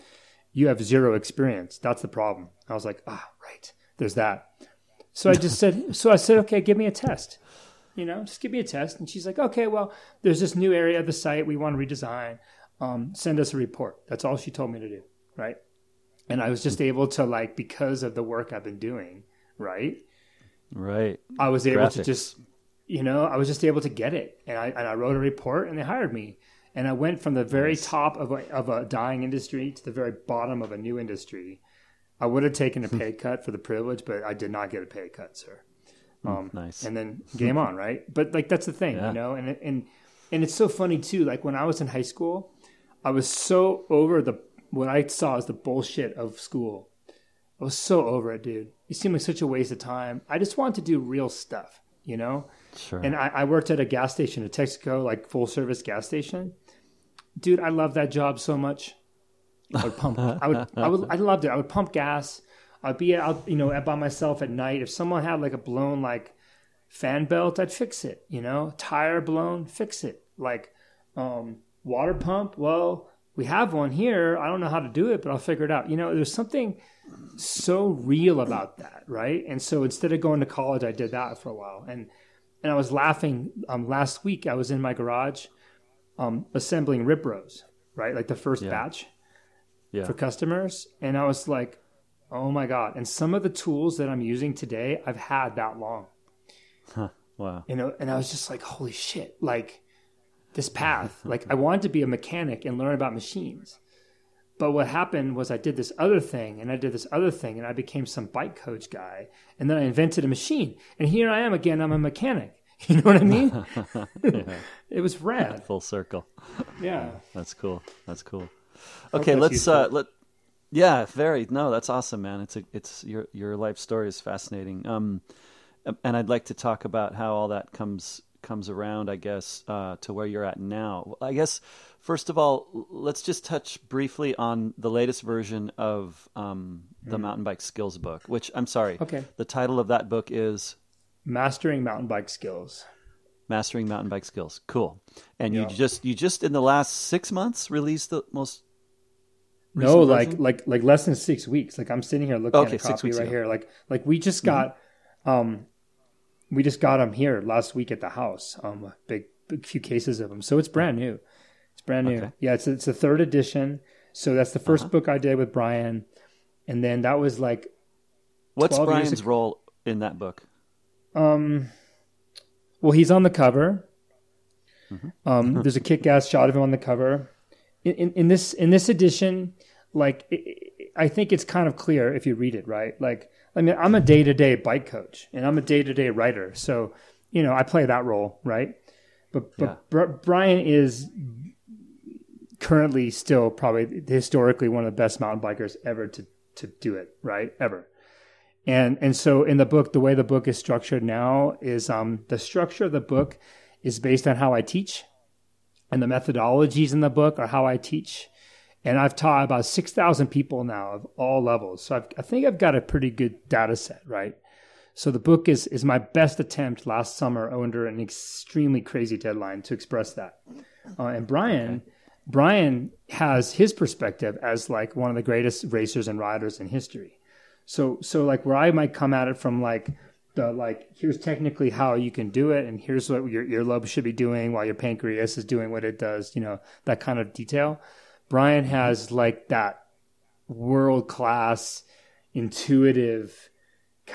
you have zero experience. That's the problem. I was like, ah, right. There's that. So I just said, so I said, okay, give me a test, you know, just give me a test. And she's like, okay, well, there's this new area of the site we want to redesign. Um, send us a report. That's all she told me to do. Right. And I was just able to, like, because of the work I've been doing. Right. Right. I was able Graphics. to just, you know, I was just able to get it. And I, and I wrote a report, and they hired me. And I went from the very nice. top of a, of a dying industry to the very bottom of a new industry. I would have taken a pay cut for the privilege, but I did not get a pay cut, sir. Um, nice. And then game on, right? But like, that's the thing, yeah. you know? And, and, and it's so funny too. Like when I was in high school, I was so over the, what I saw as the bullshit of school. I was so over it, dude. It seemed like such a waste of time. I just wanted to do real stuff, you know? Sure. And I, I worked at a gas station, a Texaco, like full service gas station. Dude, I love that job so much. I would pump. I would. I would. I loved it. I would pump gas. I'd be out, you know, by myself at night. If someone had like a blown, like, Fan belt, I'd fix it, you know. Tire blown, fix it. Like, um, water pump, well, we have one here. I don't know how to do it, but I'll figure it out. You know, there's something so real about that, right? And so instead of going to college, I did that for a while. And and I was laughing. Um, last week, I was in my garage um, assembling Rip Rows, right? Like the first yeah. batch yeah. for customers. And I was like, oh my God. And some of the tools that I'm using today, I've had that long. Huh. Wow. You know, and I was just like, holy shit, like this path, like I wanted to be a mechanic and learn about machines. But what happened was I did this other thing and I did this other thing and I became some bike coach guy. And then I invented a machine and here I am again, I'm a mechanic. You know what I mean? yeah. It was rad. Full circle. Yeah. That's cool. That's cool. Okay. Let's, uh, let, yeah, very, no, that's awesome, man. It's a, it's your, your life story is fascinating. Um, And I'd like to talk about how all that comes comes around, I guess, uh, to where you're at now. I guess, first of all, let's just touch briefly on the latest version of um, the mm. Mountain Bike Skills book, which, I'm sorry, okay. the title of that book is? Mastering Mountain Bike Skills. Mastering Mountain Bike Skills. Cool. And yeah. you just, you just in the last six months, released the most recent No, like, version? like like less than six weeks. Like, I'm sitting here looking okay, at a copy right ago. here. Like, like we just got... Mm-hmm. Um, We just got them here last week at the house. Um, big, big few cases of them. So it's brand new. It's brand new. Okay. Yeah, it's it's the third edition. So that's the first uh-huh. book I did with Brian, and then that was like. What's Brian's role in that book? Um, well, he's on the cover. Mm-hmm. Um, there's a kick-ass shot of him on the cover. In in, in this in this edition, like it, it, I think it's kind of clear if you read it right, like. I mean, I'm a day-to-day bike coach and I'm a day-to-day writer. So, you know, I play that role, right? But, yeah. but Br- Brian is currently still probably historically one of the best mountain bikers ever to, to do it, right? Ever. And and so in the book, the way the book is structured now is um, the structure of the book is based on how I teach. And the methodologies in the book are how I teach. And I've taught about six thousand people now of all levels. So I've, I think I've got a pretty good data set, right? So the book is is my best attempt last summer under an extremely crazy deadline to express that. Uh, and Brian, okay. Brian has his perspective as like one of the greatest racers and riders in history. So so like where I might come at it from like, the like here's technically how you can do it and here's what your earlobe should be doing while your pancreas is doing what it does, you know, that kind of detail. Brian has like that world-class, intuitive,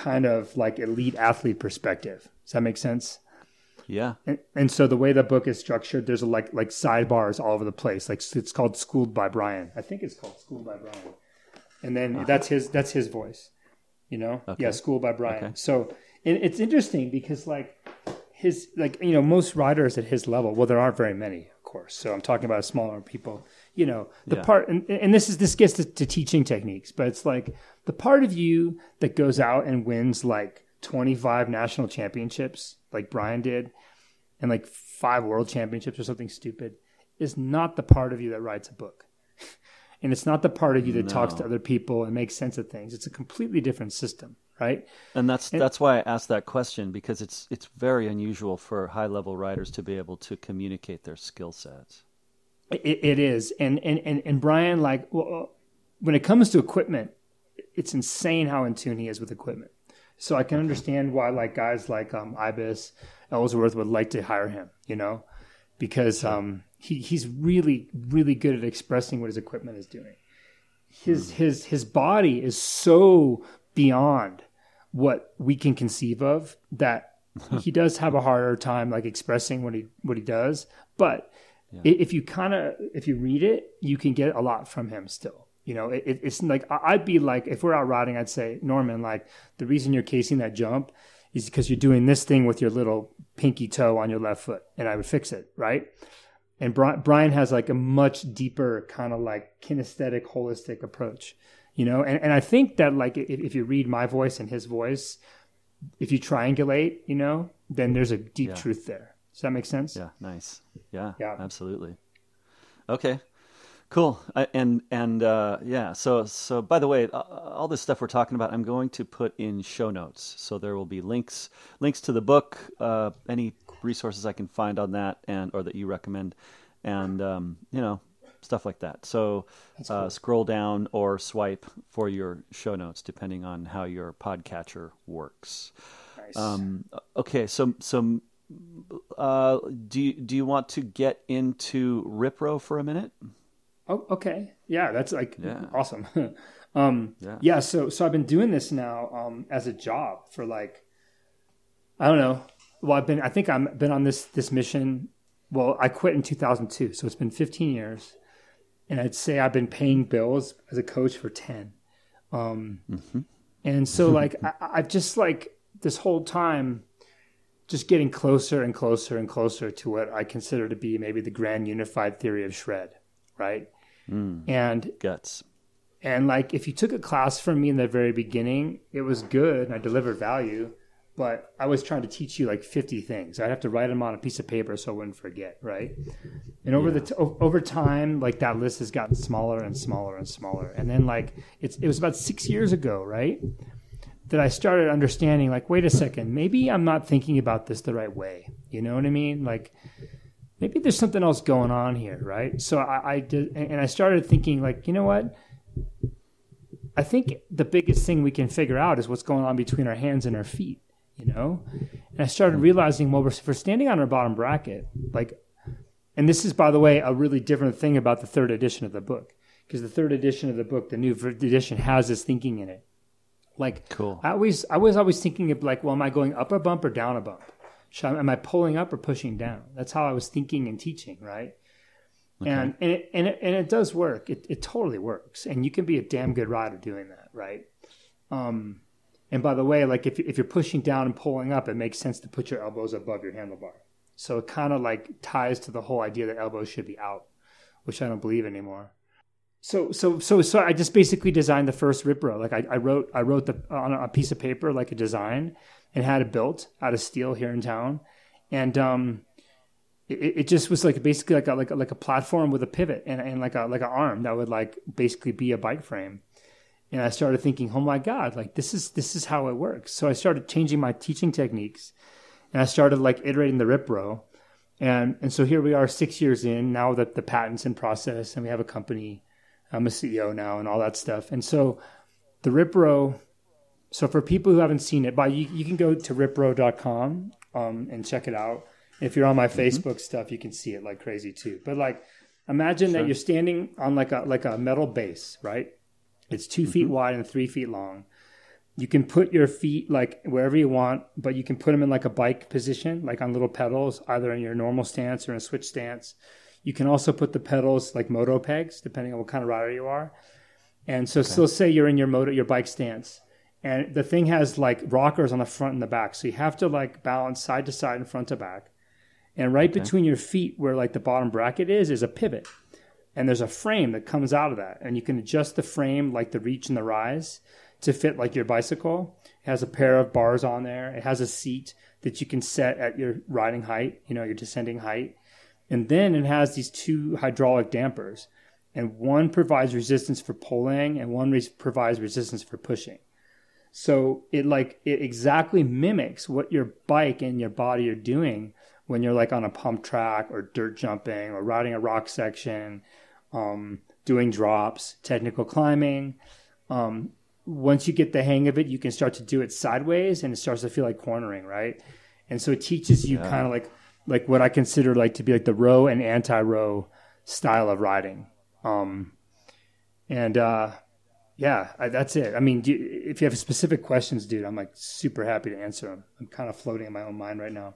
kind of like elite athlete perspective. Does that make sense? Yeah. And, and so the way the book is structured, there's a, like like sidebars all over the place. Like it's called Schooled by Brian. I think it's called Schooled by Brian. And then uh-huh. that's his that's his voice, you know? Okay. Yeah, Schooled by Brian. Okay. So and it's interesting because like his like you know most riders at his level. Well, there aren't very many, of course. So I'm talking about smaller people. You know, the yeah. part, and, and this is, this gets to, to teaching techniques, but it's like the part of you that goes out and wins like twenty-five national championships, like Brian did, and like five world championships or something stupid, is not the part of you that writes a book. And it's not the part of you that no. talks to other people and makes sense of things. It's a completely different system, right? And that's and, that's why I asked that question, because it's it's very unusual for high-level writers to be able to communicate their skill sets. It, it is. And, and, and, and Brian, like, well, when it comes to equipment, it's insane how in tune he is with equipment. So I can understand why, like, guys like um, Ibis Ellsworth would like to hire him, you know, because um, he, he's really, really good at expressing what his equipment is doing. His, hmm. his, his body is so beyond what we can conceive of that he does have a harder time, like, expressing what he, what he does. But yeah. If you kind of, if you read it, you can get a lot from him still. You know, it, it's like, I'd be like, if we're out riding, I'd say, Norman, like the reason you're casing that jump is because you're doing this thing with your little pinky toe on your left foot, and I would fix it. Right. And Brian has like a much deeper kind of like kinesthetic, holistic approach, you know? And, and I think that like, if, if you read my voice and his voice, if you triangulate, you know, then there's a deep yeah. truth there. Does that make sense? Yeah. Nice. Yeah, yeah, absolutely. Okay, Cool. I, and and uh, yeah, so so by the way, all this stuff we're talking about, I'm going to put in show notes. So there will be links links to the book, uh, any resources I can find on that, and or that you recommend, and um, you know, stuff like that. So cool. uh, scroll down or swipe for your show notes, depending on how your podcatcher works. Nice. Um, okay, so so uh, do you, do you want to get into Rip Row for a minute? Oh, okay. Yeah, that's like yeah. awesome. um, yeah. yeah. So, so I've been doing this now um, as a job for like, I don't know. Well, I've been. I think I've been on this this mission. Well, I quit in two thousand two, so it's been fifteen years, and I'd say I've been paying bills as a coach for ten. Um, mm-hmm. And so, like, I, I've just like this whole time, just getting closer and closer and closer to what I consider to be maybe the grand unified theory of shred. Right. Mm, and guts. And like, if you took a class from me in the very beginning, it was good and I delivered value, but I was trying to teach you like fifty things. I'd have to write them on a piece of paper so I wouldn't forget. Right. And over yeah. the, t- over time, like that list has gotten smaller and smaller and smaller. And then like, it's, it was about six years ago, right, that I started understanding like, wait a second, maybe I'm not thinking about this the right way. You know what I mean? Like, maybe there's something else going on here, right? So I, I did, and I started thinking like, you know what? I think the biggest thing we can figure out is what's going on between our hands and our feet, you know? And I started realizing, well, we're, we're standing on our bottom bracket, like, and this is, by the way, a really different thing about the third edition of the book, because the third edition of the book, the new edition, has this thinking in it. Like, cool. I always, I was always thinking of like, well, am I going up a bump or down a bump? Am I pulling up or pushing down? That's how I was thinking and teaching, right? Okay. And and it, and it and it does work. It it totally works, and you can be a damn good rider doing that, right? Um, and by the way, like if if you're pushing down and pulling up, it makes sense to put your elbows above your handlebar. So it kind of like ties to the whole idea that elbows should be out, which I don't believe anymore. So so so so I just basically designed the first Rip Row. Like I, I wrote I wrote the on a piece of paper like a design. And had it built out of steel here in town, and um, it, it just was like basically like a, like a, like a platform with a pivot and, and like a like an arm that would like basically be a bike frame. And I started thinking, oh my God, like this is this is how it works. So I started changing my teaching techniques, and I started like iterating the Rip Row, and and so here we are six years in now that the patent's in process, and we have a company. I'm a C E O now, and all that stuff. And so the Rip Row. So for people who haven't seen it, by you, you can go to rip row dot com um, and check it out. If you're on my Facebook mm-hmm. stuff, you can see it like crazy too. But like, imagine sure. that you're standing on like a like a metal base, right? It's two mm-hmm. feet wide and three feet long. You can put your feet like wherever you want, but you can put them in like a bike position, like on little pedals, either in your normal stance or in a switch stance. You can also put the pedals like moto pegs, depending on what kind of rider you are. And so, okay. so say you're in your moto, your bike stance. And the thing has like rockers on the front and the back. So you have to like balance side to side and front to back. And right okay. between your feet where like the bottom bracket is, is a pivot. And there's a frame that comes out of that. And you can adjust the frame, like the reach and the rise to fit like your bicycle. It has a pair of bars on there. It has a seat that you can set at your riding height, you know, your descending height. And then it has these two hydraulic dampers. And one provides resistance for pulling and one re- provides resistance for pushing. So it like it exactly mimics what your bike and your body are doing when you're like on a pump track or dirt jumping or riding a rock section, um, doing drops, technical climbing. Um, once you get the hang of it, you can start to do it sideways and it starts to feel like cornering, right? And so it teaches you yeah. kind of like like what I consider like to be like the row and anti-row style of riding. Um, and uh Yeah, I, that's it. I mean, do you, if you have specific questions, dude, I'm like super happy to answer them. I'm kind of floating in my own mind right now.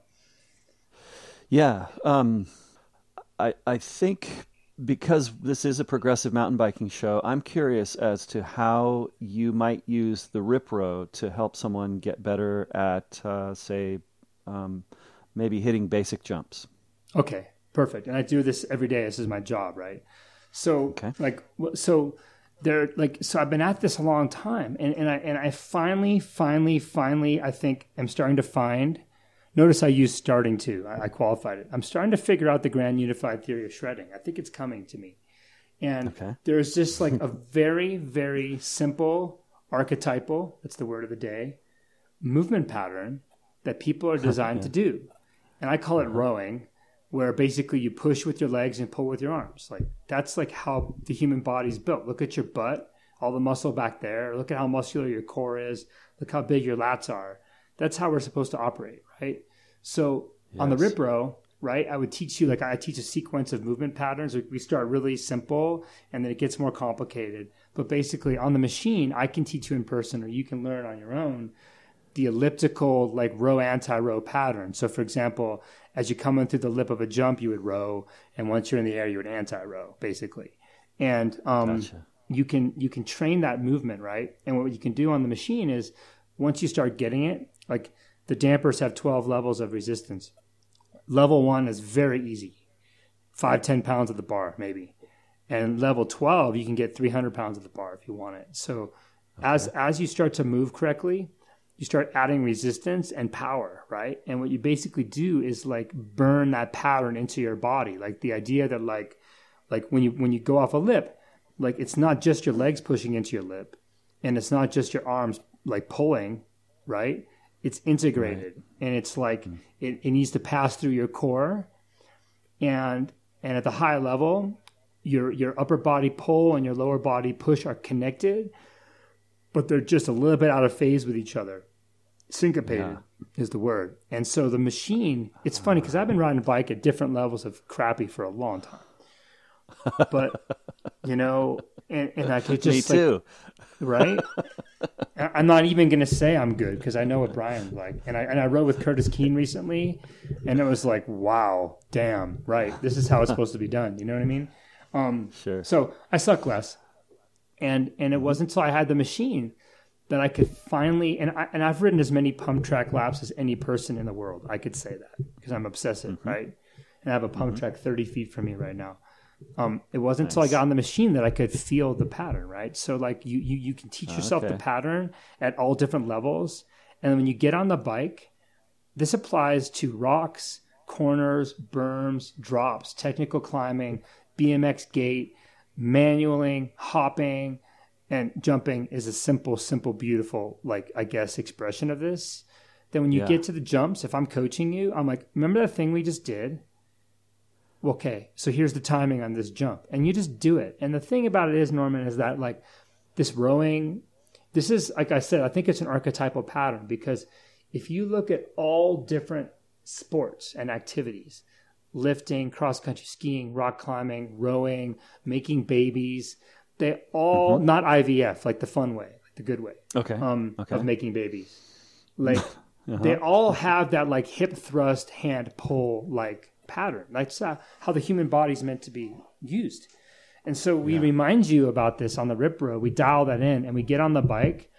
Yeah. Um, I I think because this is a progressive mountain biking show, I'm curious as to how you might use the Rip Row to help someone get better at, uh, say, um, maybe hitting basic jumps. Okay, perfect. And I do this every day. This is my job, right? So, okay. like, so... They're like, so I've been at this a long time and, and I, and I finally, finally, finally, I think I'm starting to find, notice I used starting to, I, I qualified it. I'm starting to figure out the grand unified theory of shredding. I think it's coming to me. And okay. there's just like a very, very simple archetypal, that's the word of the day, movement pattern that people are designed yeah. to do. And I call it rowing, where basically you push with your legs and pull with your arms. Like that's like how the human body's built. Look at your butt, all the muscle back there. Look at how muscular your core is. Look how big your lats are. That's how we're supposed to operate, right? So yes. on the Rip Row, right, I would teach you, like I teach a sequence of movement patterns. We start really simple and then it gets more complicated. But basically on the machine, I can teach you in person or you can learn on your own the elliptical, like row anti-row pattern. So for example, as you come in through the lip of a jump, you would row. And once you're in the air, you would anti-row basically. And um, gotcha. you can you can train that movement, right? And what you can do on the machine is once you start getting it, like the dampers have twelve levels of resistance. Level one is very easy. Five, ten pounds at the bar, maybe. And level twelve, you can get three hundred pounds at the bar if you want it. So okay. as as you start to move correctly, you start adding resistance and power, right? And what you basically do is like burn that pattern into your body. Like the idea that like like when you when you go off a lip, like it's not just your legs pushing into your lip and it's not just your arms like pulling, right? It's integrated right. and it's like mm. it, it needs to pass through your core. And and at the high level, your your upper body pull and your lower body push are connected, but they're just a little bit out of phase with each other. Syncopated yeah. is the word. And so the machine, it's funny because I've been riding a bike at different levels of crappy for a long time. But, you know, and, and I could just Me like, too. Right? I'm not even going to say I'm good because I know what Brian's like. And I, and I rode with Curtis Keene recently and it was like, wow, damn, right. This is how it's supposed to be done. You know what I mean? Um, sure. So I suck less. And and it wasn't until I had the machine that I could finally, and, I, and I've ridden as many pump track laps as any person in the world. I could say that because I'm obsessive, mm-hmm. right? And I have a pump mm-hmm. track thirty feet from me right now. Um, it wasn't nice. Until I got on the machine that I could feel the pattern, right? So like you you, you can teach yourself okay. the pattern at all different levels. And when you get on the bike, this applies to rocks, corners, berms, drops, technical climbing, B M X gait, manualing, hopping, and jumping is a simple, simple, beautiful, like, I guess, expression of this. Then when you yeah. get to the jumps, if I'm coaching you, I'm like, remember that thing we just did? Okay, so here's the timing on this jump. And you just do it. And the thing about it is, Norman, is that, like, this rowing, this is, like I said, I think it's an archetypal pattern because if you look at all different sports and activities, lifting, cross-country skiing, rock climbing, rowing, making babies. They all, mm-hmm. not I V F, like the fun way, like the good way okay. Um, okay. of making babies. Like uh-huh. they all have that like hip thrust, hand pull like pattern. That's uh, how the human body's meant to be used. And so we yeah. remind you about this on the Rip Row. We dial that in and we get on the bike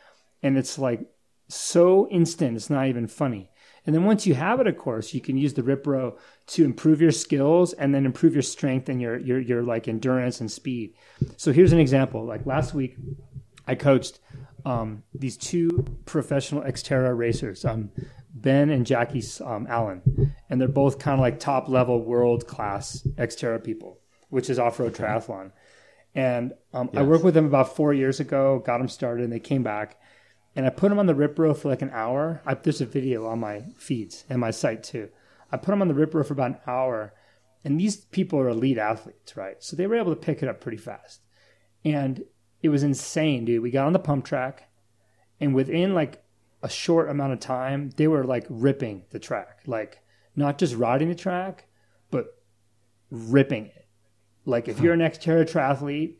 and it's like so instant. It's not even funny. And then once you have it, of course, you can use the Rip Row to improve your skills and then improve your strength and your your your like endurance and speed. So here's an example. Like last week, I coached um, these two professional XTERRA racers, um, Ben and Jackie um, Allen, and they're both kind of like top level world class XTERRA people, which is off road triathlon. And um, yes. I worked with them about four years ago, got them started, and they came back. And I put them on the Rip Row for like an hour. I, there's a video on my feeds and my site too. I put them on the Rip Row for about an hour. And these people are elite athletes, right? So they were able to pick it up pretty fast. And it was insane, dude. We got on the pump track. And within like a short amount of time, they were like ripping the track. Like not just riding the track, but ripping it. Like if you're an XTERRA triathlete,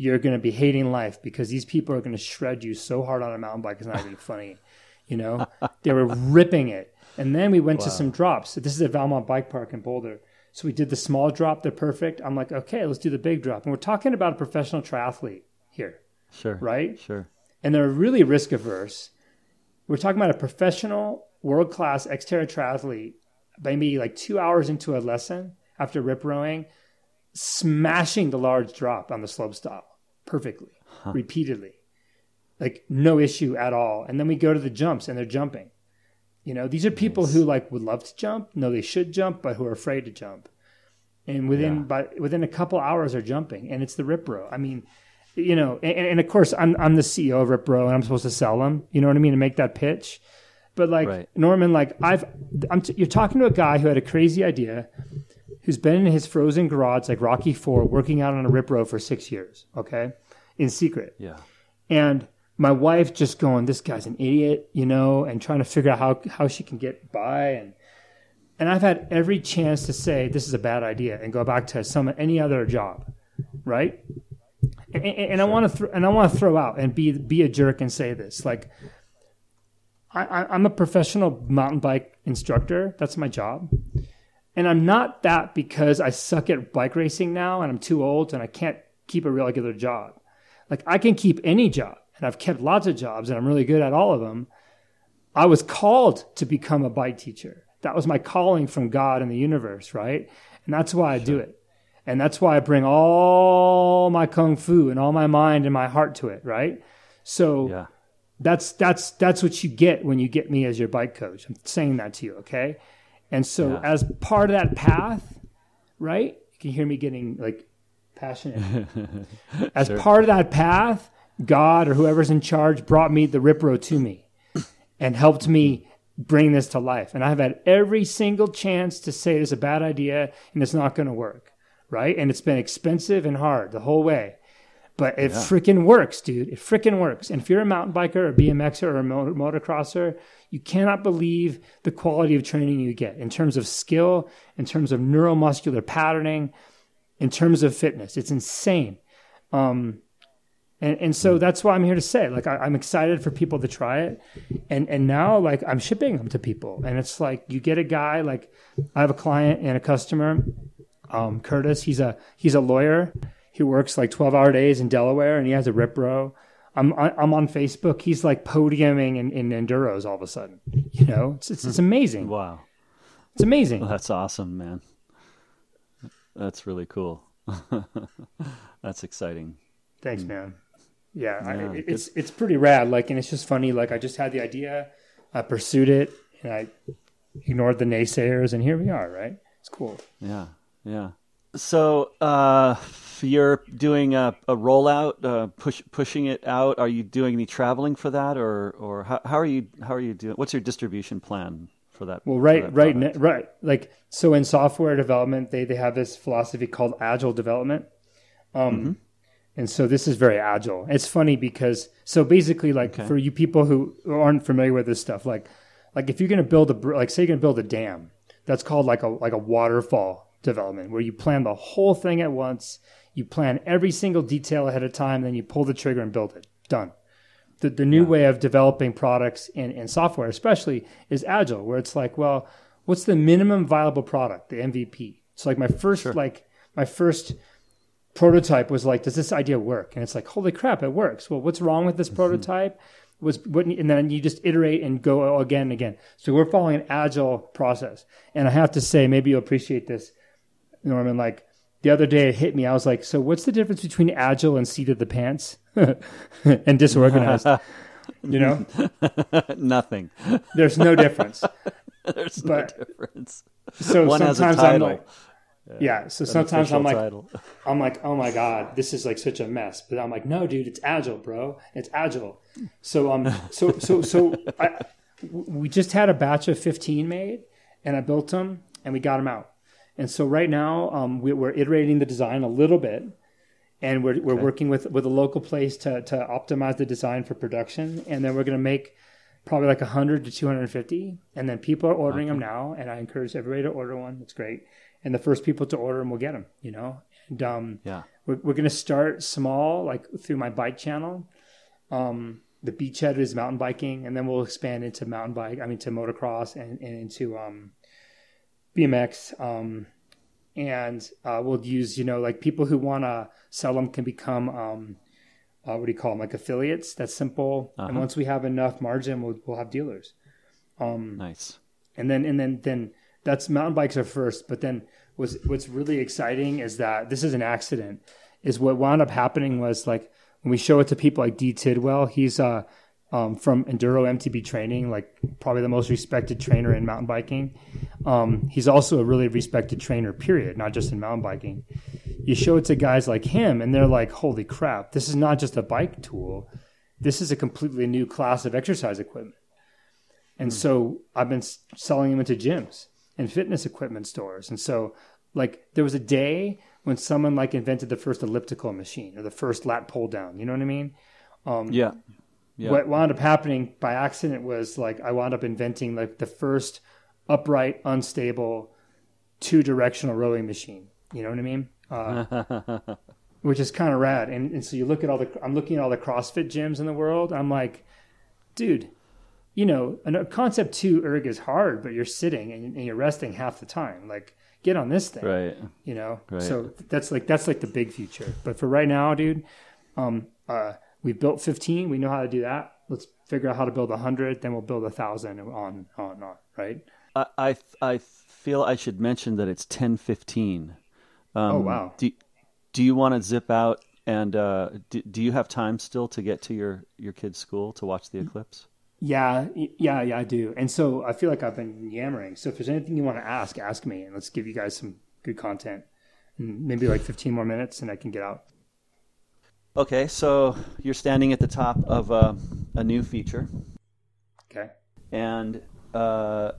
you're going to be hating life because these people are going to shred you so hard on a mountain bike. It's not even funny. You know, they were ripping it. And then we went wow. to some drops. So this is at Valmont Bike Park in Boulder. So we did the small drop. They're perfect. I'm like, okay, let's do the big drop. And we're talking about a professional triathlete here. Sure. Right. Sure. And they're really risk averse. We're talking about a professional world-class XTERRA triathlete, maybe like two hours into a lesson after rip rowing, smashing the large drop on the slope stop perfectly, huh. repeatedly, like no issue at all. And then we go to the jumps and they're jumping. You know, these are people nice. Who like would love to jump, know they should jump, but who are afraid to jump. and within yeah. by, within a couple hours are jumping, and it's the Rip Row. I mean, you know, and, and of course I'm I'm the C E O of Rip Row, and I'm supposed to sell them. You know what I mean? And make that pitch. But like right. Norman, like I've, I'm t- you're talking to a guy who had a crazy idea, who's been in his frozen garage like Rocky Four, working out on a Rip Row for six years, okay, in secret. Yeah. And my wife just going, this guy's an idiot, you know, and trying to figure out how, how she can get by, and and I've had every chance to say this is a bad idea and go back to some any other job, right? And, and, and sure. I want to th- and I want to throw out and be be a jerk and say this like. I, I'm a professional mountain bike instructor. That's my job. And I'm not that because I suck at bike racing now and I'm too old and I can't keep a real regular job. Like I can keep any job, and I've kept lots of jobs and I'm really good at all of them. I was called to become a bike teacher. That was my calling from God and the universe, right? And that's why I sure. do it. And that's why I bring all my kung fu and all my mind and my heart to it, right? So yeah. That's that's that's what you get when you get me as your bike coach. I'm saying that to you, okay? And so yeah. as part of that path, right? You can hear me getting like passionate. As sure. part of that path, God or whoever's in charge brought me the Rip Row to me and helped me bring this to life. And I've had every single chance to say it's a bad idea and it's not going to work, right? And it's been expensive and hard the whole way. But it yeah. freaking works, dude. It freaking works. And if you're a mountain biker or B M Xer or a motor- motocrosser, you cannot believe the quality of training you get in terms of skill, in terms of neuromuscular patterning, in terms of fitness. It's insane. Um, and, and so that's why I'm here to say, like, I, I'm excited for people to try it. And, and now, like, I'm shipping them to people. And it's like you get a guy, like, I have a client and a customer, um, Curtis. He's a he's a lawyer. He works like twelve-hour days in Delaware, and he has a Rip Row. I'm I'm on Facebook. He's like podiuming in, in enduros all of a sudden. You know, it's it's, it's amazing. Wow, it's amazing. Well, that's awesome, man. That's really cool. That's exciting. Thanks, man. Yeah, yeah I mean, it's good. It's pretty rad. Like, and it's just funny. Like, I just had the idea, I pursued it, and I ignored the naysayers, and here we are. Right? It's cool. Yeah. Yeah. So uh, you're doing a, a rollout, uh, push, pushing it out. Are you doing any traveling for that, or or how, how are you how are you doing? What's your distribution plan for that? Well, right, that right, ne- right. Like so, in software development, they, they have this philosophy called agile development, um, mm-hmm. and so this is very agile. It's funny because so basically, like okay. for you people who aren't familiar with this stuff, like like if you're going to build a like say you're going to build a dam, that's called like a like a waterfall development, where you plan the whole thing at once, you plan every single detail ahead of time, then you pull the trigger and build it. Done. The the new yeah. way of developing products and, and software, especially, is agile, where it's like, well, what's the minimum viable product, the M V P? So like my first sure. like my first prototype was like, does this idea work? And it's like, holy crap, it works. Well, what's wrong with this mm-hmm. prototype? Was wouldn't and then you just iterate and go again and again. So we're following an agile process. And I have to say, maybe you'll appreciate this, Norman, like the other day it hit me. I was like, so what's the difference between agile and seat of the pants and disorganized? You know? Nothing. There's no difference. There's but, no difference. So One sometimes I'm like, yeah, yeah so sometimes I'm like, title. I'm like, oh my God, this is like such a mess. But I'm like, no, dude, it's agile, bro. It's agile. So, um, so, so, so I, we just had a batch of fifteen made, and I built them and we got them out. And so right now um, we, we're iterating the design a little bit, and we're we're okay. working with, with a local place to to optimize the design for production. And then we're going to make probably like one hundred to two hundred fifty. And then people are ordering okay. them now, and I encourage everybody to order one. It's great. And the first people to order them will get them, you know. And um, yeah. we're, we're going to start small, like through my bike channel. Um, the beachhead is mountain biking, and then we'll expand into mountain bike, I mean to motocross and, and into... Um, B M X, um, and uh, we'll use, you know, like people who want to sell them can become, um, uh, what do you call them, like affiliates. That's simple. Uh-huh. And once we have enough margin, we'll we'll have dealers. Um, nice. And then and then then that's mountain bikes are first. But then what's what's really exciting is that this is an accident. Is what wound up happening was like when we show it to people like D. Tidwell, he's uh, um, from enduro M T B training, like probably the most respected trainer in mountain biking. Um, he's also a really respected trainer, period, not just in mountain biking. You show it to guys like him, and they're like, holy crap, this is not just a bike tool. This is a completely new class of exercise equipment. And mm. so I've been selling them into gyms and fitness equipment stores. And so, like, there was a day when someone, like, invented the first elliptical machine or the first lat pull down. You know what I mean? Um, yeah. yeah. What wound up happening by accident was, like, I wound up inventing, like, the first upright, unstable, two-directional rowing machine. You know what I mean? Uh, which is kind of rad. And, and so you look at all the – I'm looking at all the CrossFit gyms in the world. I'm like, dude, you know, a Concept Two erg is hard, but you're sitting and, and you're resting half the time. Like, get on this thing. Right. You know? Right. So that's like that's like the big future. But for right now, dude, um, uh, we built fifteen. We know how to do that. Let's figure out how to build one hundred. Then we'll build one thousand and on and on and on, right? I I feel I should mention that it's ten fifteen. Um, oh, wow. Do, do you want to zip out and uh, do, do you have time still to get to your, your kid's school to watch the eclipse? Yeah, yeah, yeah, I do. And so I feel like I've been yammering. So if there's anything you want to ask, ask me, and let's give you guys some good content. Maybe like fifteen more minutes and I can get out. Okay, so you're standing at the top of uh, a new feature. Okay. And... Uh,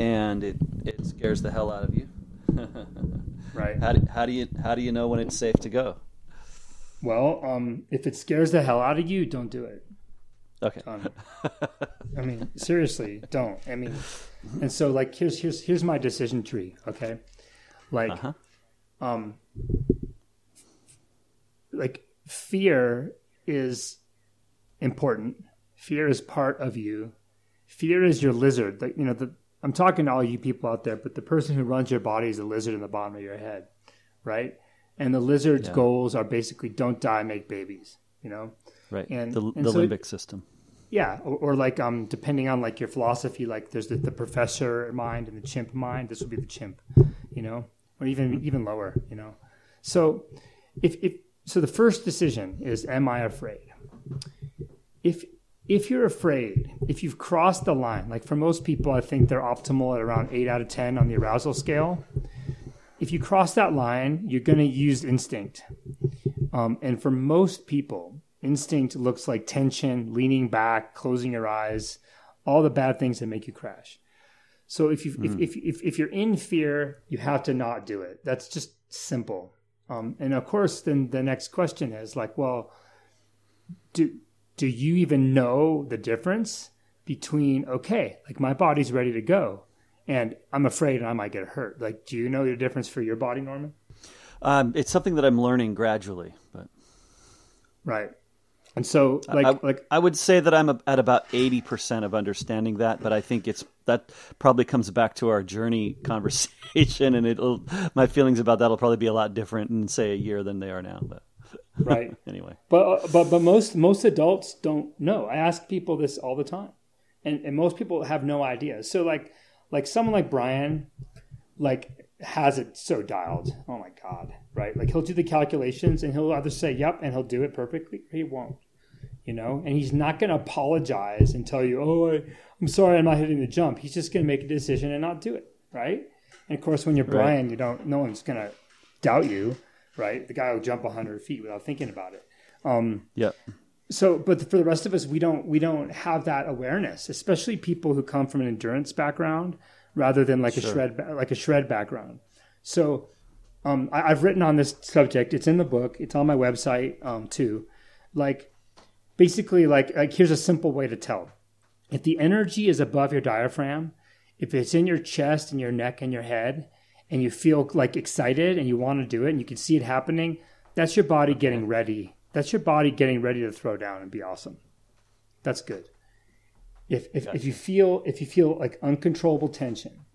And it, it scares the hell out of you. Right. How do, how do you how do you know when it's safe to go? Well, um, if it scares the hell out of you, don't do it. Okay. Um, I mean, seriously, don't. I mean, and so like here's here's here's my decision tree. Okay. Like, uh-huh. um, like fear is important. Fear is part of you. Fear is your lizard. Like you know the. I'm talking to all you people out there, but the person who runs your body is a lizard in the bottom of your head, right? And the lizard's yeah. goals are basically don't die, make babies, you know? Right, and, the, and the so limbic it, system. Yeah, or, or like um, depending on like your philosophy, like there's the, the professor mind and the chimp mind. This would be the chimp, you know? Or even even lower, you know? So if if so the first decision is, am I afraid? If If you're afraid, if you've crossed the line, like for most people, I think they're optimal at around eight out of ten on the arousal scale. If you cross that line, you're going to use instinct. Um, and for most people, instinct looks like tension, leaning back, closing your eyes, all the bad things that make you crash. So if you mm. if, if if if you're in fear, you have to not do it. That's just simple. Um, and of course, then the next question is like, well, do Do you even know the difference between, okay, like my body's ready to go and I'm afraid I might get hurt. Like, do you know the difference for your body, Norman? Um, it's something that I'm learning gradually, but. Right. And so like, I, like I would say that I'm at about eighty percent of understanding that, but I think it's, that probably comes back to our journey conversation and it'll, my feelings about that'll probably be a lot different in say a year than they are now, but. Right. Anyway, but but but most most adults don't know. I ask people this all the time, and, and most people have no idea. So like like someone like Brian, like has it so dialed. Oh my God, right? Like he'll do the calculations, and he'll either say yep, and he'll do it perfectly, or he won't. You know, and he's not going to apologize and tell you, oh, I, I'm sorry, I'm not hitting the jump. He's just going to make a decision and not do it, right? And of course, when you're Brian, right. you don't. No one's going to doubt you. Right, the guy will jump one hundred feet without thinking about it. Um, yeah. So, but for the rest of us, we don't we don't have that awareness, especially people who come from an endurance background rather than like sure. a shred like a shred background. So, um, I, I've written on this subject. It's in the book. It's on my website um, too. Like, basically, like like here's a simple way to tell. If the energy is above your diaphragm, if it's in your chest and your neck and your head. And you feel like excited and you want to do it and you can see it happening, that's your body getting ready. That's your body getting ready to throw down and be awesome. That's good. If if, gotcha. if you feel if you feel like uncontrollable tension,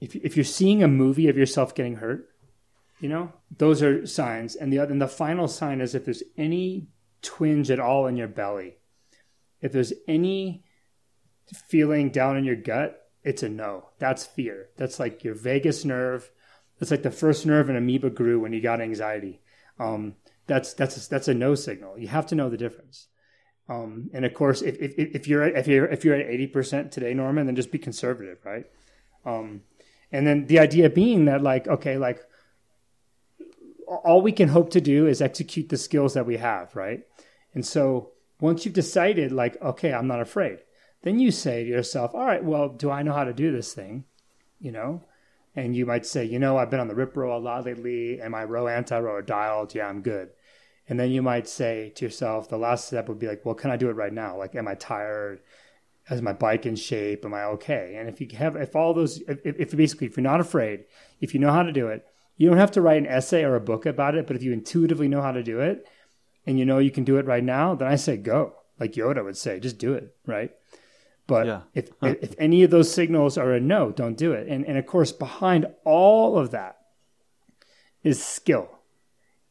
if if you're seeing a movie of yourself getting hurt, you know, those are signs. And the other and the final sign is if there's any twinge at all in your belly, if there's any feeling down in your gut, it's a no. That's fear. That's like your vagus nerve. That's like the first nerve an amoeba grew when you got anxiety. Um, that's that's a, that's a no signal. You have to know the difference. Um, and of course, if if if you're if you're if you're at eighty percent today, Norman, then just be conservative, right? Um, and then the idea being that, like, okay, like, all we can hope to do is execute the skills that we have, right? And so once you've decided, like, okay, I'm not afraid, then you say to yourself, all right, well, do I know how to do this thing? You know? And you might say, you know, I've been on the Rip Row a lot lately. Am I row, anti-row, or dialed? Yeah, I'm good. And then you might say to yourself, the last step would be like, well, can I do it right now? Like, am I tired? Is my bike in shape? Am I okay? And if you have, if all those, if, if basically, if you're not afraid, if you know how to do it, you don't have to write an essay or a book about it, but if you intuitively know how to do it and you know you can do it right now, then I say go. Like Yoda would say, just do it, right? But yeah. if if any of those signals are a no, don't do it. And and of course, behind all of that is skill,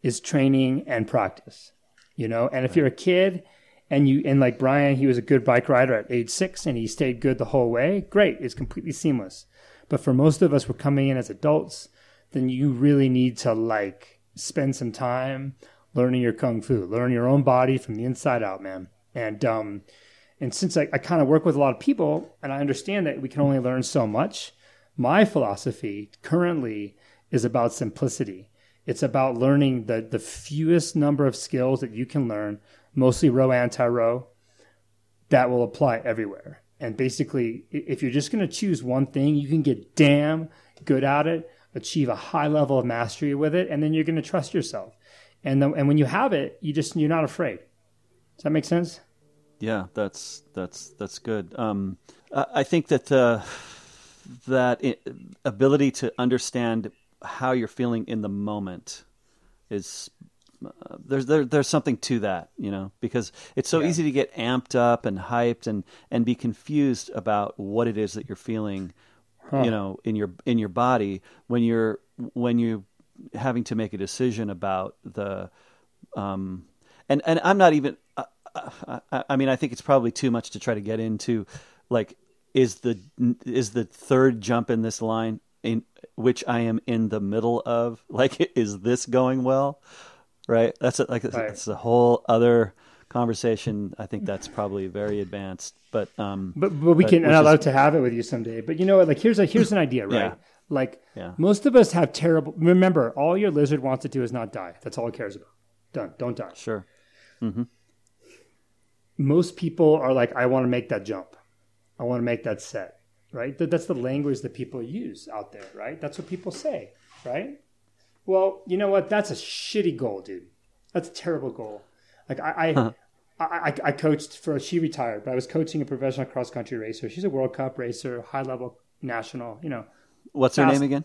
is training and practice, you know? And if you're a kid and you, and like Brian, he was a good bike rider at age six and he stayed good the whole way, great, it's completely seamless. But for most of us, we're coming in as adults, then you really need to like spend some time learning your Kung Fu, learn your own body from the inside out, man. And, um, And since I, I kind of work with a lot of people and I understand that we can only learn so much, my philosophy currently is about simplicity. It's about learning the, the fewest number of skills that you can learn, mostly row, anti-row, that will apply everywhere. And basically, if you're just going to choose one thing, you can get damn good at it, achieve a high level of mastery with it, and then you're going to trust yourself. And the, and when you have it, you just, you're not afraid. Does that make sense? Yeah, that's that's that's good. Um, I think that uh, that ability to understand how you're feeling in the moment is uh, there's there, there's something to that, you know, because it's so yeah. easy to get amped up and hyped and, and be confused about what it is that you're feeling, huh. you know, in your in your body when you're when you're having to make a decision about the um, and and I'm not even. I, I mean, I think it's probably too much to try to get into, like, is the is the third jump in this line in which I am in the middle of, like, is this going well? Right. That's a, like right. that's a whole other conversation. I think that's probably very advanced, but um, but but we but, can. And I'd love to have it with you someday. But you know what? Like, here's a here's an idea, right? Yeah. Like, yeah. most of us have terrible. Remember, all your lizard wants to do is not die. That's all it cares about. Done. Don't die. Sure. Mm-hmm. Most people are like, I want to make that jump. I want to make that set, right? That's the language that people use out there, right? That's what people say, right? Well, you know what? That's a shitty goal, dude. That's a terrible goal. Like I, I, huh. I, I, I coached for, she retired, but I was coaching a professional cross country racer. She's a World Cup racer, high level national, you know. What's fast. Her name again?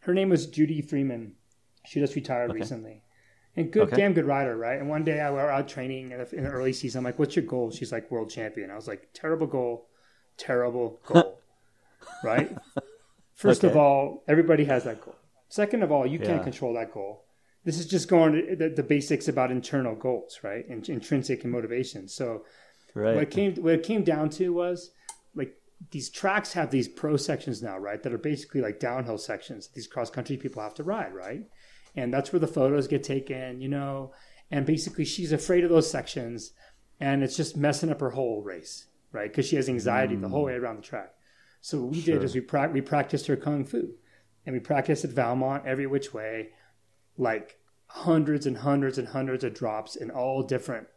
Her name was Judy Freeman. She just retired okay. recently. And good, okay. damn good rider, right? And one day I were out training in the early season. I'm like, what's your goal? She's like, world champion. I was like, terrible goal, terrible goal, right? First okay. of all, everybody has that goal. Second of all, you yeah. can't control that goal. This is just going to the, the basics about internal goals, right? In, intrinsic and motivation. So right. what, it came, what it came down to was, like, these tracks have these pro sections now, right? That are basically like downhill sections that these cross-country people have to ride, right? And that's where the photos get taken, you know, and basically she's afraid of those sections and it's just messing up her whole race, right? Because she has anxiety mm. the whole way around the track. So what we sure. did is we, pra- we practiced her Kung Fu and we practiced at Valmont every which way, like hundreds and hundreds and hundreds of drops in all different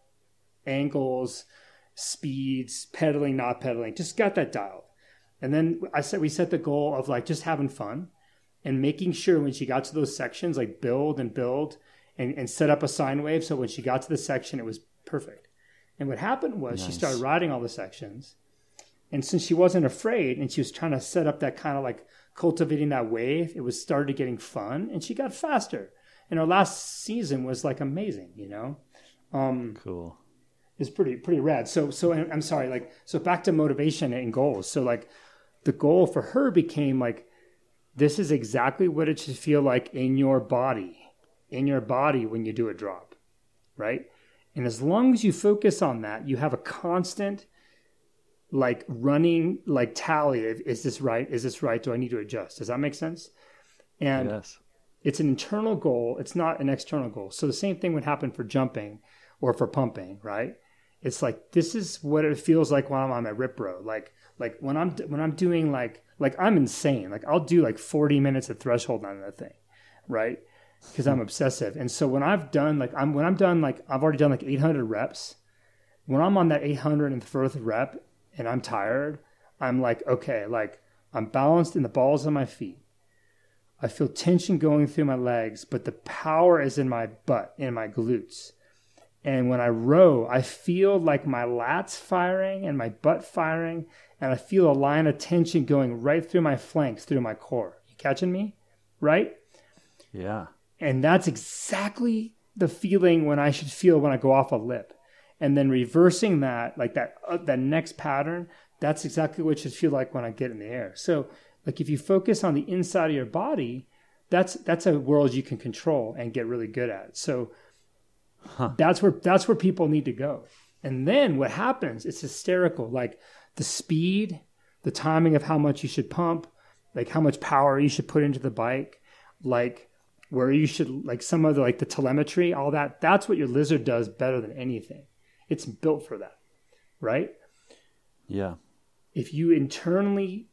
angles, speeds, pedaling, not pedaling, just got that dialed. And then I said, we set the goal of like just having fun. And making sure when she got to those sections, like build and build and, and set up a sine wave. So when she got to the section, it was perfect. And what happened was nice. She started riding all the sections. And since she wasn't afraid and she was trying to set up that kind of like cultivating that wave, it was started getting fun and she got faster. And her last season was like amazing, you know? Um, cool. It's pretty, pretty rad. So, so I'm sorry, like, so back to motivation and goals. So like the goal for her became like, this is exactly what it should feel like in your body, in your body when you do a drop, right? And as long as you focus on that, you have a constant, like running, like tally. Is this right? Is this right? Do I need to adjust? Does that make sense? And yes. It's an internal goal. It's not an external goal. So the same thing would happen for jumping or for pumping, right? It's like, this is what it feels like when I'm on my Rip Row. Like, like when I'm, when I'm doing like, like I'm insane. Like I'll do like forty minutes of threshold on that thing. Right. Cause I'm obsessive. And so when I've done like, I'm, when I'm done, like I've already done like eight hundred reps, when I'm on that eight hundred first rep and I'm tired, I'm like, okay, like I'm balanced in the balls of my feet. I feel tension going through my legs, but the power is in my butt and my glutes. And when I row, I feel like my lats firing and my butt firing, and I feel a line of tension going right through my flanks, through my core. You catching me? Right? Yeah. And that's exactly the feeling when I should feel when I go off a lip. And then reversing that, like that, uh, that next pattern, that's exactly what it should feel like when I get in the air. So like if you focus on the inside of your body, that's that's a world you can control and get really good at. So huh. that's where that's where people need to go. And then what happens, it's hysterical. Like the speed, the timing of how much you should pump, like how much power you should put into the bike, like where you should, like some of the, like the telemetry, all that. That's what your lizard does better than anything. It's built for that, right? Yeah. If you internally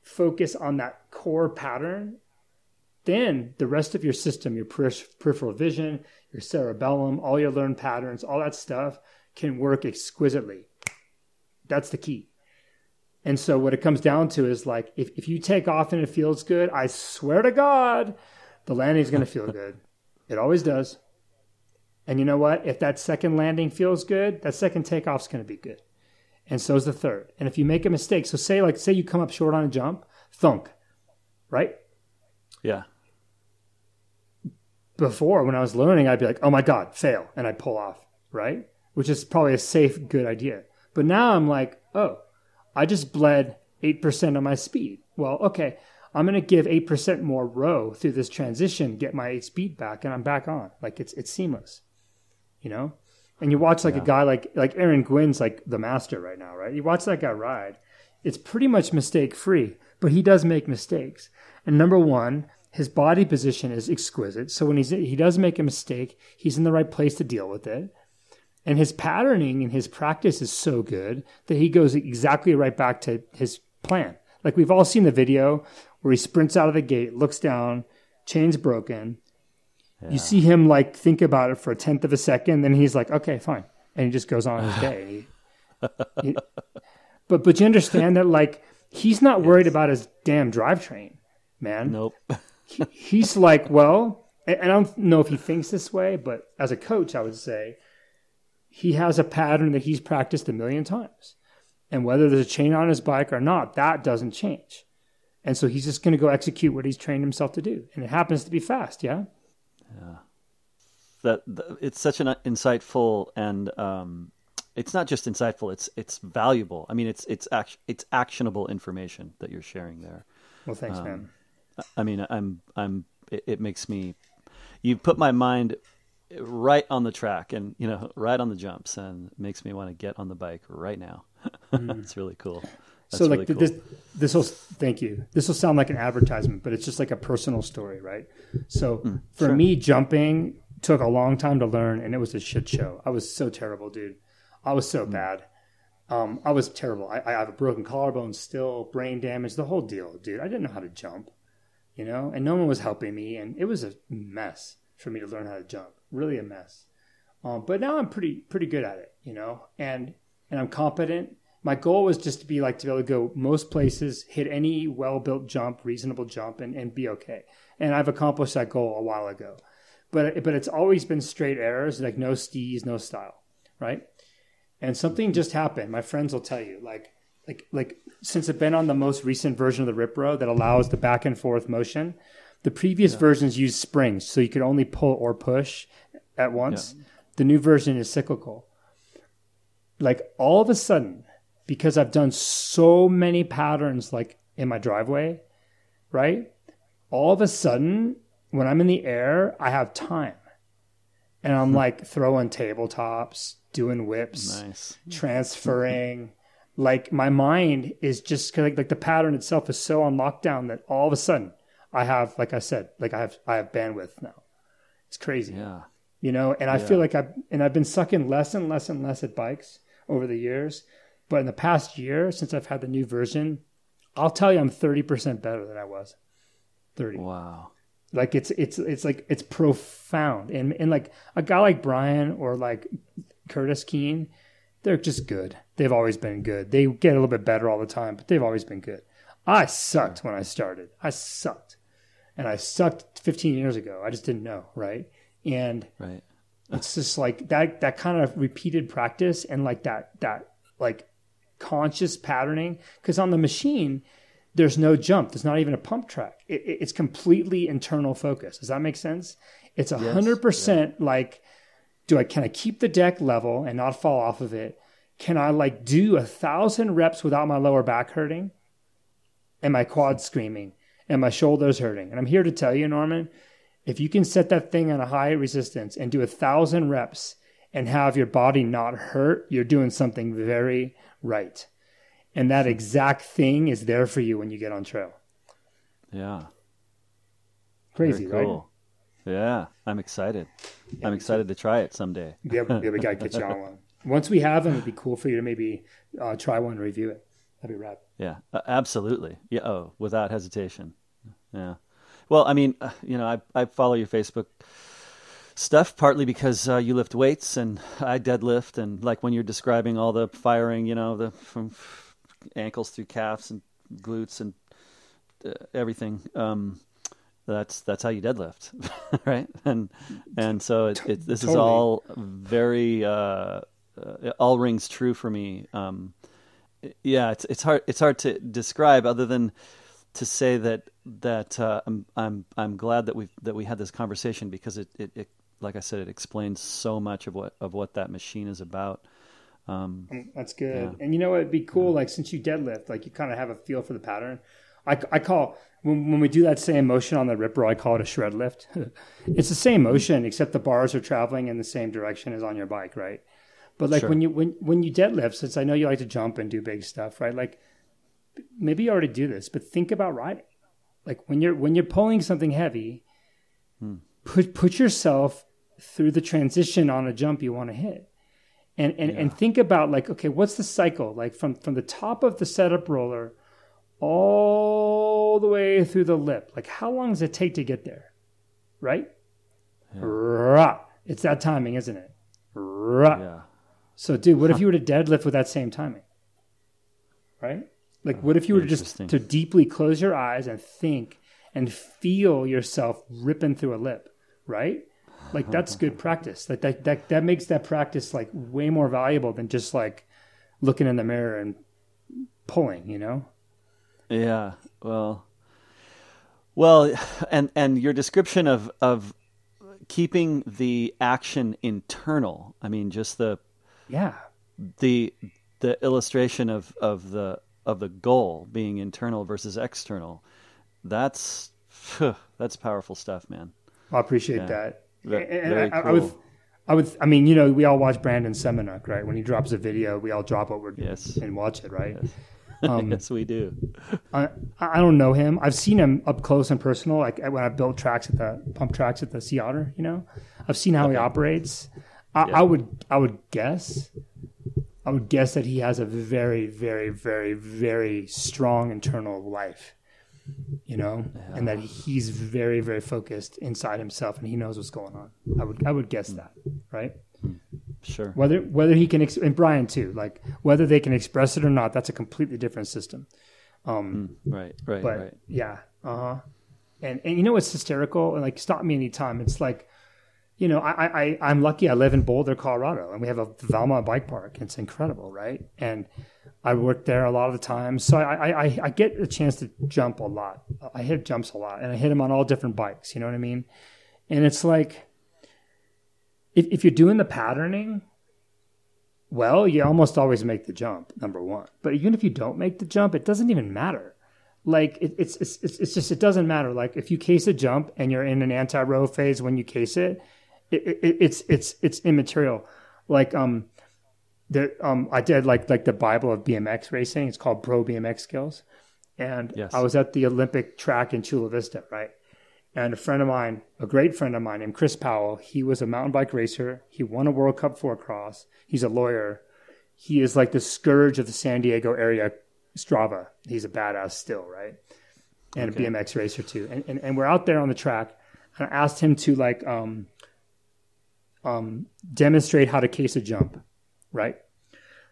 focus on that core pattern, then the rest of your system, your peripheral vision, your cerebellum, all your learned patterns, all that stuff can work exquisitely. That's the key. And so what it comes down to is like, if, if you take off and it feels good, I swear to God, the landing is going to feel good. It always does. And you know what? If that second landing feels good, that second takeoff is going to be good. And so is the third. And if you make a mistake, so say like, say you come up short on a jump, thunk, right? Yeah. Before, when I was learning, I'd be like, oh my God, fail. And I'd pull off, right? Which is probably a safe, good idea. But now I'm like, oh, I just bled eight percent of my speed. Well, okay, I'm going to give eight percent more row through this transition, get my eight speed back, and I'm back on. Like it's it's seamless, you know? And you watch like yeah. a guy like like Aaron Gwynn's like the master right now, right? You watch that guy ride. It's pretty much mistake free, but he does make mistakes. And number one, his body position is exquisite. So when he's he does make a mistake, he's in the right place to deal with it. And his patterning and his practice is so good that he goes exactly right back to his plan. Like we've all seen the video where he sprints out of the gate, looks down, chain's broken. Yeah. You see him like think about it for a tenth of a second, then he's like, okay, fine. And he just goes on his day. he, but but you understand that like he's not worried yes. about his damn drivetrain, man. Nope. he, he's like, well, and I don't know if he thinks this way, but as a coach, I would say he has a pattern that he's practiced a million times. And whether there's a chain on his bike or not, that doesn't change. And so he's just going to go execute what he's trained himself to do. And it happens to be fast, yeah? Yeah, that, that it's such an insightful, and um, it's not just insightful; it's it's valuable. I mean, it's it's act, it's actionable information that you're sharing there. Well, thanks, um, man. I mean, I'm I'm. It, it makes me. You put my mind right on the track, and you know, right on the jumps, and it makes me want to get on the bike right now. Mm. It's really cool. That's so, like really cool. this, this will thank you. This will sound like an advertisement, but it's just like a personal story, right? So, mm, for sure. me, jumping took a long time to learn, and it was a shit show. I was so terrible, dude. I was so mm. bad. Um, I was terrible. I, I have a broken collarbone, still brain damage, the whole deal, dude. I didn't know how to jump, you know, and no one was helping me, and it was a mess for me to learn how to jump. Really a mess. Um, but now I'm pretty pretty good at it, you know, and and I'm competent. My goal was just to be like, to be able to go most places, hit any well-built jump, reasonable jump, and, and be okay. And I've accomplished that goal a while ago, but, but it's always been straight errors, like no steez, no style. Right. And something just happened. My friends will tell you like, like, like since I've been on the most recent version of the Rip Row that allows the back and forth motion, the previous yeah. versions used springs. So you could only pull or push at once. Yeah. The new version is cyclical. Like all of a sudden, because I've done so many patterns like in my driveway, right? All of a sudden, when I'm in the air, I have time. And I'm like throwing tabletops, doing whips, nice. transferring. Like my mind is just like, like the pattern itself is so on lockdown that all of a sudden I have, like I said, like I have, I have bandwidth now. It's crazy. Yeah. You know, and I yeah. feel like I've, and I've been sucking less and less and less at bikes. over the years. But in the past year, since I've had the new version, I'll tell you I'm thirty percent better than I was. thirty. Wow. Like it's it's it's like it's profound. And and like a guy like Brian or like Curtis Keene, they're just good. They've always been good. They get a little bit better all the time, but they've always been good. I sucked when I started. I sucked. And I sucked fifteen years ago. I just didn't know, right? And right. It's just like that that kind of repeated practice and like that that like conscious patterning. Because on the machine, there's no jump. There's not even a pump track. It, it, it's completely internal focus. Does that make sense? It's a hundred percent like, do I, can I keep the deck level and not fall off of it? Can I like do a thousand reps without my lower back hurting and my quads screaming and my shoulders hurting? And I'm here to tell you, Norman, if you can set that thing on a high resistance and do a thousand reps and have your body not hurt, you're doing something very right. And that exact thing is there for you when you get on trail. Yeah. Crazy, very cool. Right? Yeah. I'm excited. Yeah, I'm excited too. To try it someday. Yeah, we, we got to get you on one. Once we have them, it'd be cool for you to maybe uh, try one and review it. That'd be rad. Yeah, uh, absolutely. Yeah. Oh, without hesitation. Yeah. Well, I mean, uh, you know, I, I follow your Facebook stuff partly because uh, you lift weights and I deadlift. And like when you're describing all the firing, you know, the from ankles through calves and glutes and uh, everything. Um, that's that's how you deadlift, right? And and so it, it, this totally. Is all very uh, uh, it all rings true for me. Um, yeah, it's it's hard it's hard to describe other than to say that that uh, I'm I'm I'm glad that we that we had this conversation because it, it, it like I said, it explains so much of what of what that machine is about. Um, that's good. Yeah. And you know what? It'd be cool. Yeah. Like since you deadlift, like you kind of have a feel for the pattern. I, I call, when, when we do that same motion on the Rip Row, I call it a shred lift. It's the same motion, except the bars are traveling in the same direction as on your bike. Right. But like sure. when you, when, when you deadlift, since I know you like to jump and do big stuff, right? Like maybe you already do this, but think about riding. Like when you're, when you're pulling something heavy, hmm. put, put yourself through the transition on a jump you want to hit. And and, yeah. and think about like, okay, what's the cycle? Like from, from the top of the setup roller all the way through the lip. Like how long does it take to get there? Right? Yeah. Rah. It's that timing, isn't it? Rah. Yeah. So dude, what huh. if you were to deadlift with that same timing? Right? Like what if you were just to deeply close your eyes and think and feel yourself ripping through a lip, right? Like that's good practice. Like that, that, that makes that practice like way more valuable than just like looking in the mirror and pulling, you know? Yeah. Well, well, and, and your description of, of keeping the action internal. I mean, just the, yeah, the, the illustration of, of the, of the goal being internal versus external. That's, that's powerful stuff, man. I appreciate yeah. that. And I, cool. I would, I would. I mean, you know, we all watch Brandon Semenuk, right? When he drops a video, we all drop what we're doing yes. and watch it, right? Yes, um, yes we do. I, I don't know him. I've seen him up close and personal, like when I built tracks at the pump tracks at the Sea Otter. You know, I've seen how okay. he operates. I, yeah. I would, I would guess, I would guess that he has a very, very, very, very strong internal life. You know, yeah. and that he's very, very focused inside himself, and he knows what's going on. I would, I would guess that, right? Sure. Whether whether he can, ex- and Brian too, like whether they can express it or not, that's a completely different system. Um, mm, right, right, but right. Yeah, uh huh. And and you know what's hysterical? And like, stop me anytime. It's like, you know, I I I'm lucky. I live in Boulder, Colorado, and we have a Valmont Bike Park. It's incredible, right? And I work there a lot of the time. So I, I, I get a chance to jump a lot. I hit jumps a lot and I hit them on all different bikes. You know what I mean? And it's like, if, if you're doing the patterning, well, you almost always make the jump, number one. But even if you don't make the jump, it doesn't even matter. Like it, it's, it's, it's, it's just, it doesn't matter. Like if you case a jump and you're in an anti-row phase, when you case it, it, it it's, it's, it's immaterial. Like, um, There, um, I did like like the Bible of B M X racing. It's called Pro B M X Skills, and yes. I was at the Olympic track in Chula Vista, right? And a friend of mine, a great friend of mine named Chris Powell, he was a mountain bike racer. He won a World Cup four cross. He's a lawyer. he is like the scourge of the San Diego area Strava. He's a badass still, right? And okay. a B M X racer too. And, and and we're out there on the track. And I asked him to like um um demonstrate how to case a jump, right?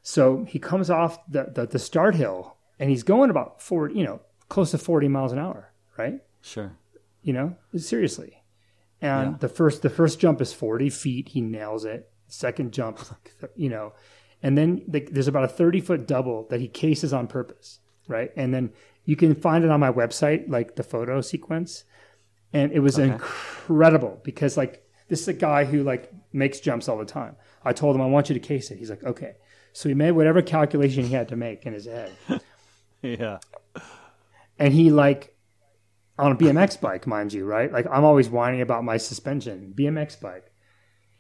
So he comes off the the, the start hill and he's going about forty, you know, close to forty miles an hour, right? Sure. You know, seriously. And yeah. the first the first jump is forty feet. He nails it. Second jump, you know, and then the, there's about a thirty foot double that he cases on purpose, right? And then you can find it on my website, like the photo sequence. And it was okay. incredible because like this is a guy who like makes jumps all the time. I told him I want you to case it. He's like, okay. So he made whatever calculation he had to make in his head. yeah. And he like. On a B M X bike, mind you, right? Like I'm always whining about my suspension. B M X bike.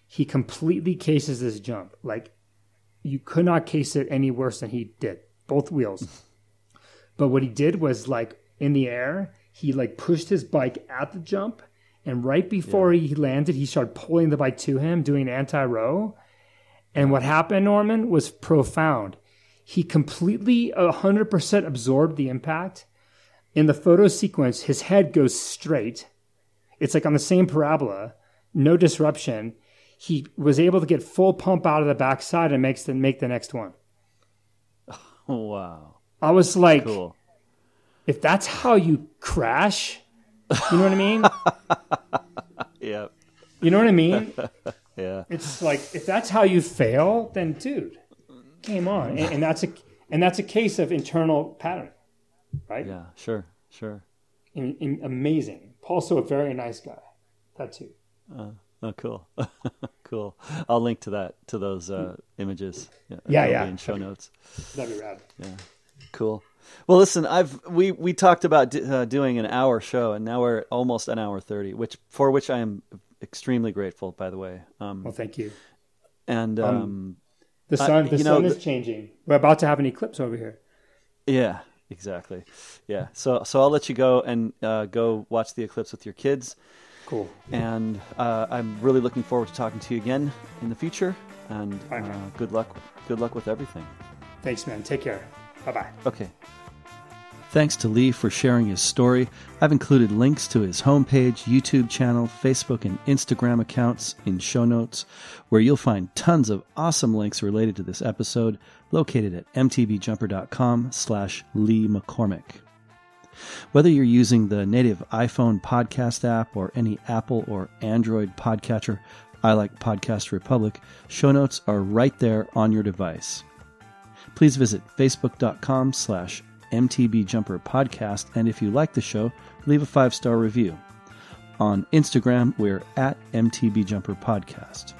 He completely cases this jump. Like you could not case it any worse than he did. Both wheels. But what he did was like in the air, he like pushed his bike at the jump. And right before yeah. he landed, he started pulling the bike to him, doing an anti-row. And what happened, Norman, was profound. He completely one hundred percent absorbed the impact. In the photo sequence, his head goes straight. It's like on the same parabola, no disruption. He was able to get full pump out of the backside and makes the, make the next one. Oh, wow. I was like, cool. If that's how you crash, you know what I mean? Yep. You know what I mean? Yeah. It's like, if that's how you fail, then dude, game on. And, and that's a and that's a case of internal pattern. Right? Yeah, sure, sure. In, in, amazing. Also a very nice guy. That too. Uh, oh, cool. Cool. I'll link to that, to those uh, images. Yeah, yeah. yeah. In show that'd notes. Be, that'd be rad. Yeah, cool. Well, listen, I've we, we talked about d- uh, doing an hour show, and now we're almost an hour thirty, which for which I am extremely grateful, by the way. Um, well, thank you. And um, um, the sun, I, the sun know, is changing. We're about to have an eclipse over here. Yeah. Exactly. Yeah. So, so I'll let you go and uh, go watch the eclipse with your kids. Cool. And uh, I'm really looking forward to talking to you again in the future. And uh, good luck. Good luck with everything. Thanks, man. Take care. Bye-bye. Okay. Thanks to Lee for sharing his story. I've included links to his homepage, YouTube channel, Facebook, and Instagram accounts in show notes, where you'll find tons of awesome links related to this episode, located at mtbjumper.com slash Lee McCormack. Whether you're using the native iPhone podcast app or any Apple or Android podcatcher, I like Podcast Republic, show notes are right there on your device. Please visit facebook.com slash M T B Jumper Podcast, and if you like the show, leave a five-star review. On Instagram, we're at M T B Jumper Podcast.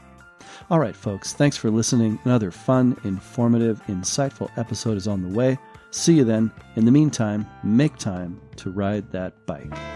All right, folks, thanks for listening. Another fun, informative, insightful episode is on the way. See you then. In the meantime, make time to ride that bike.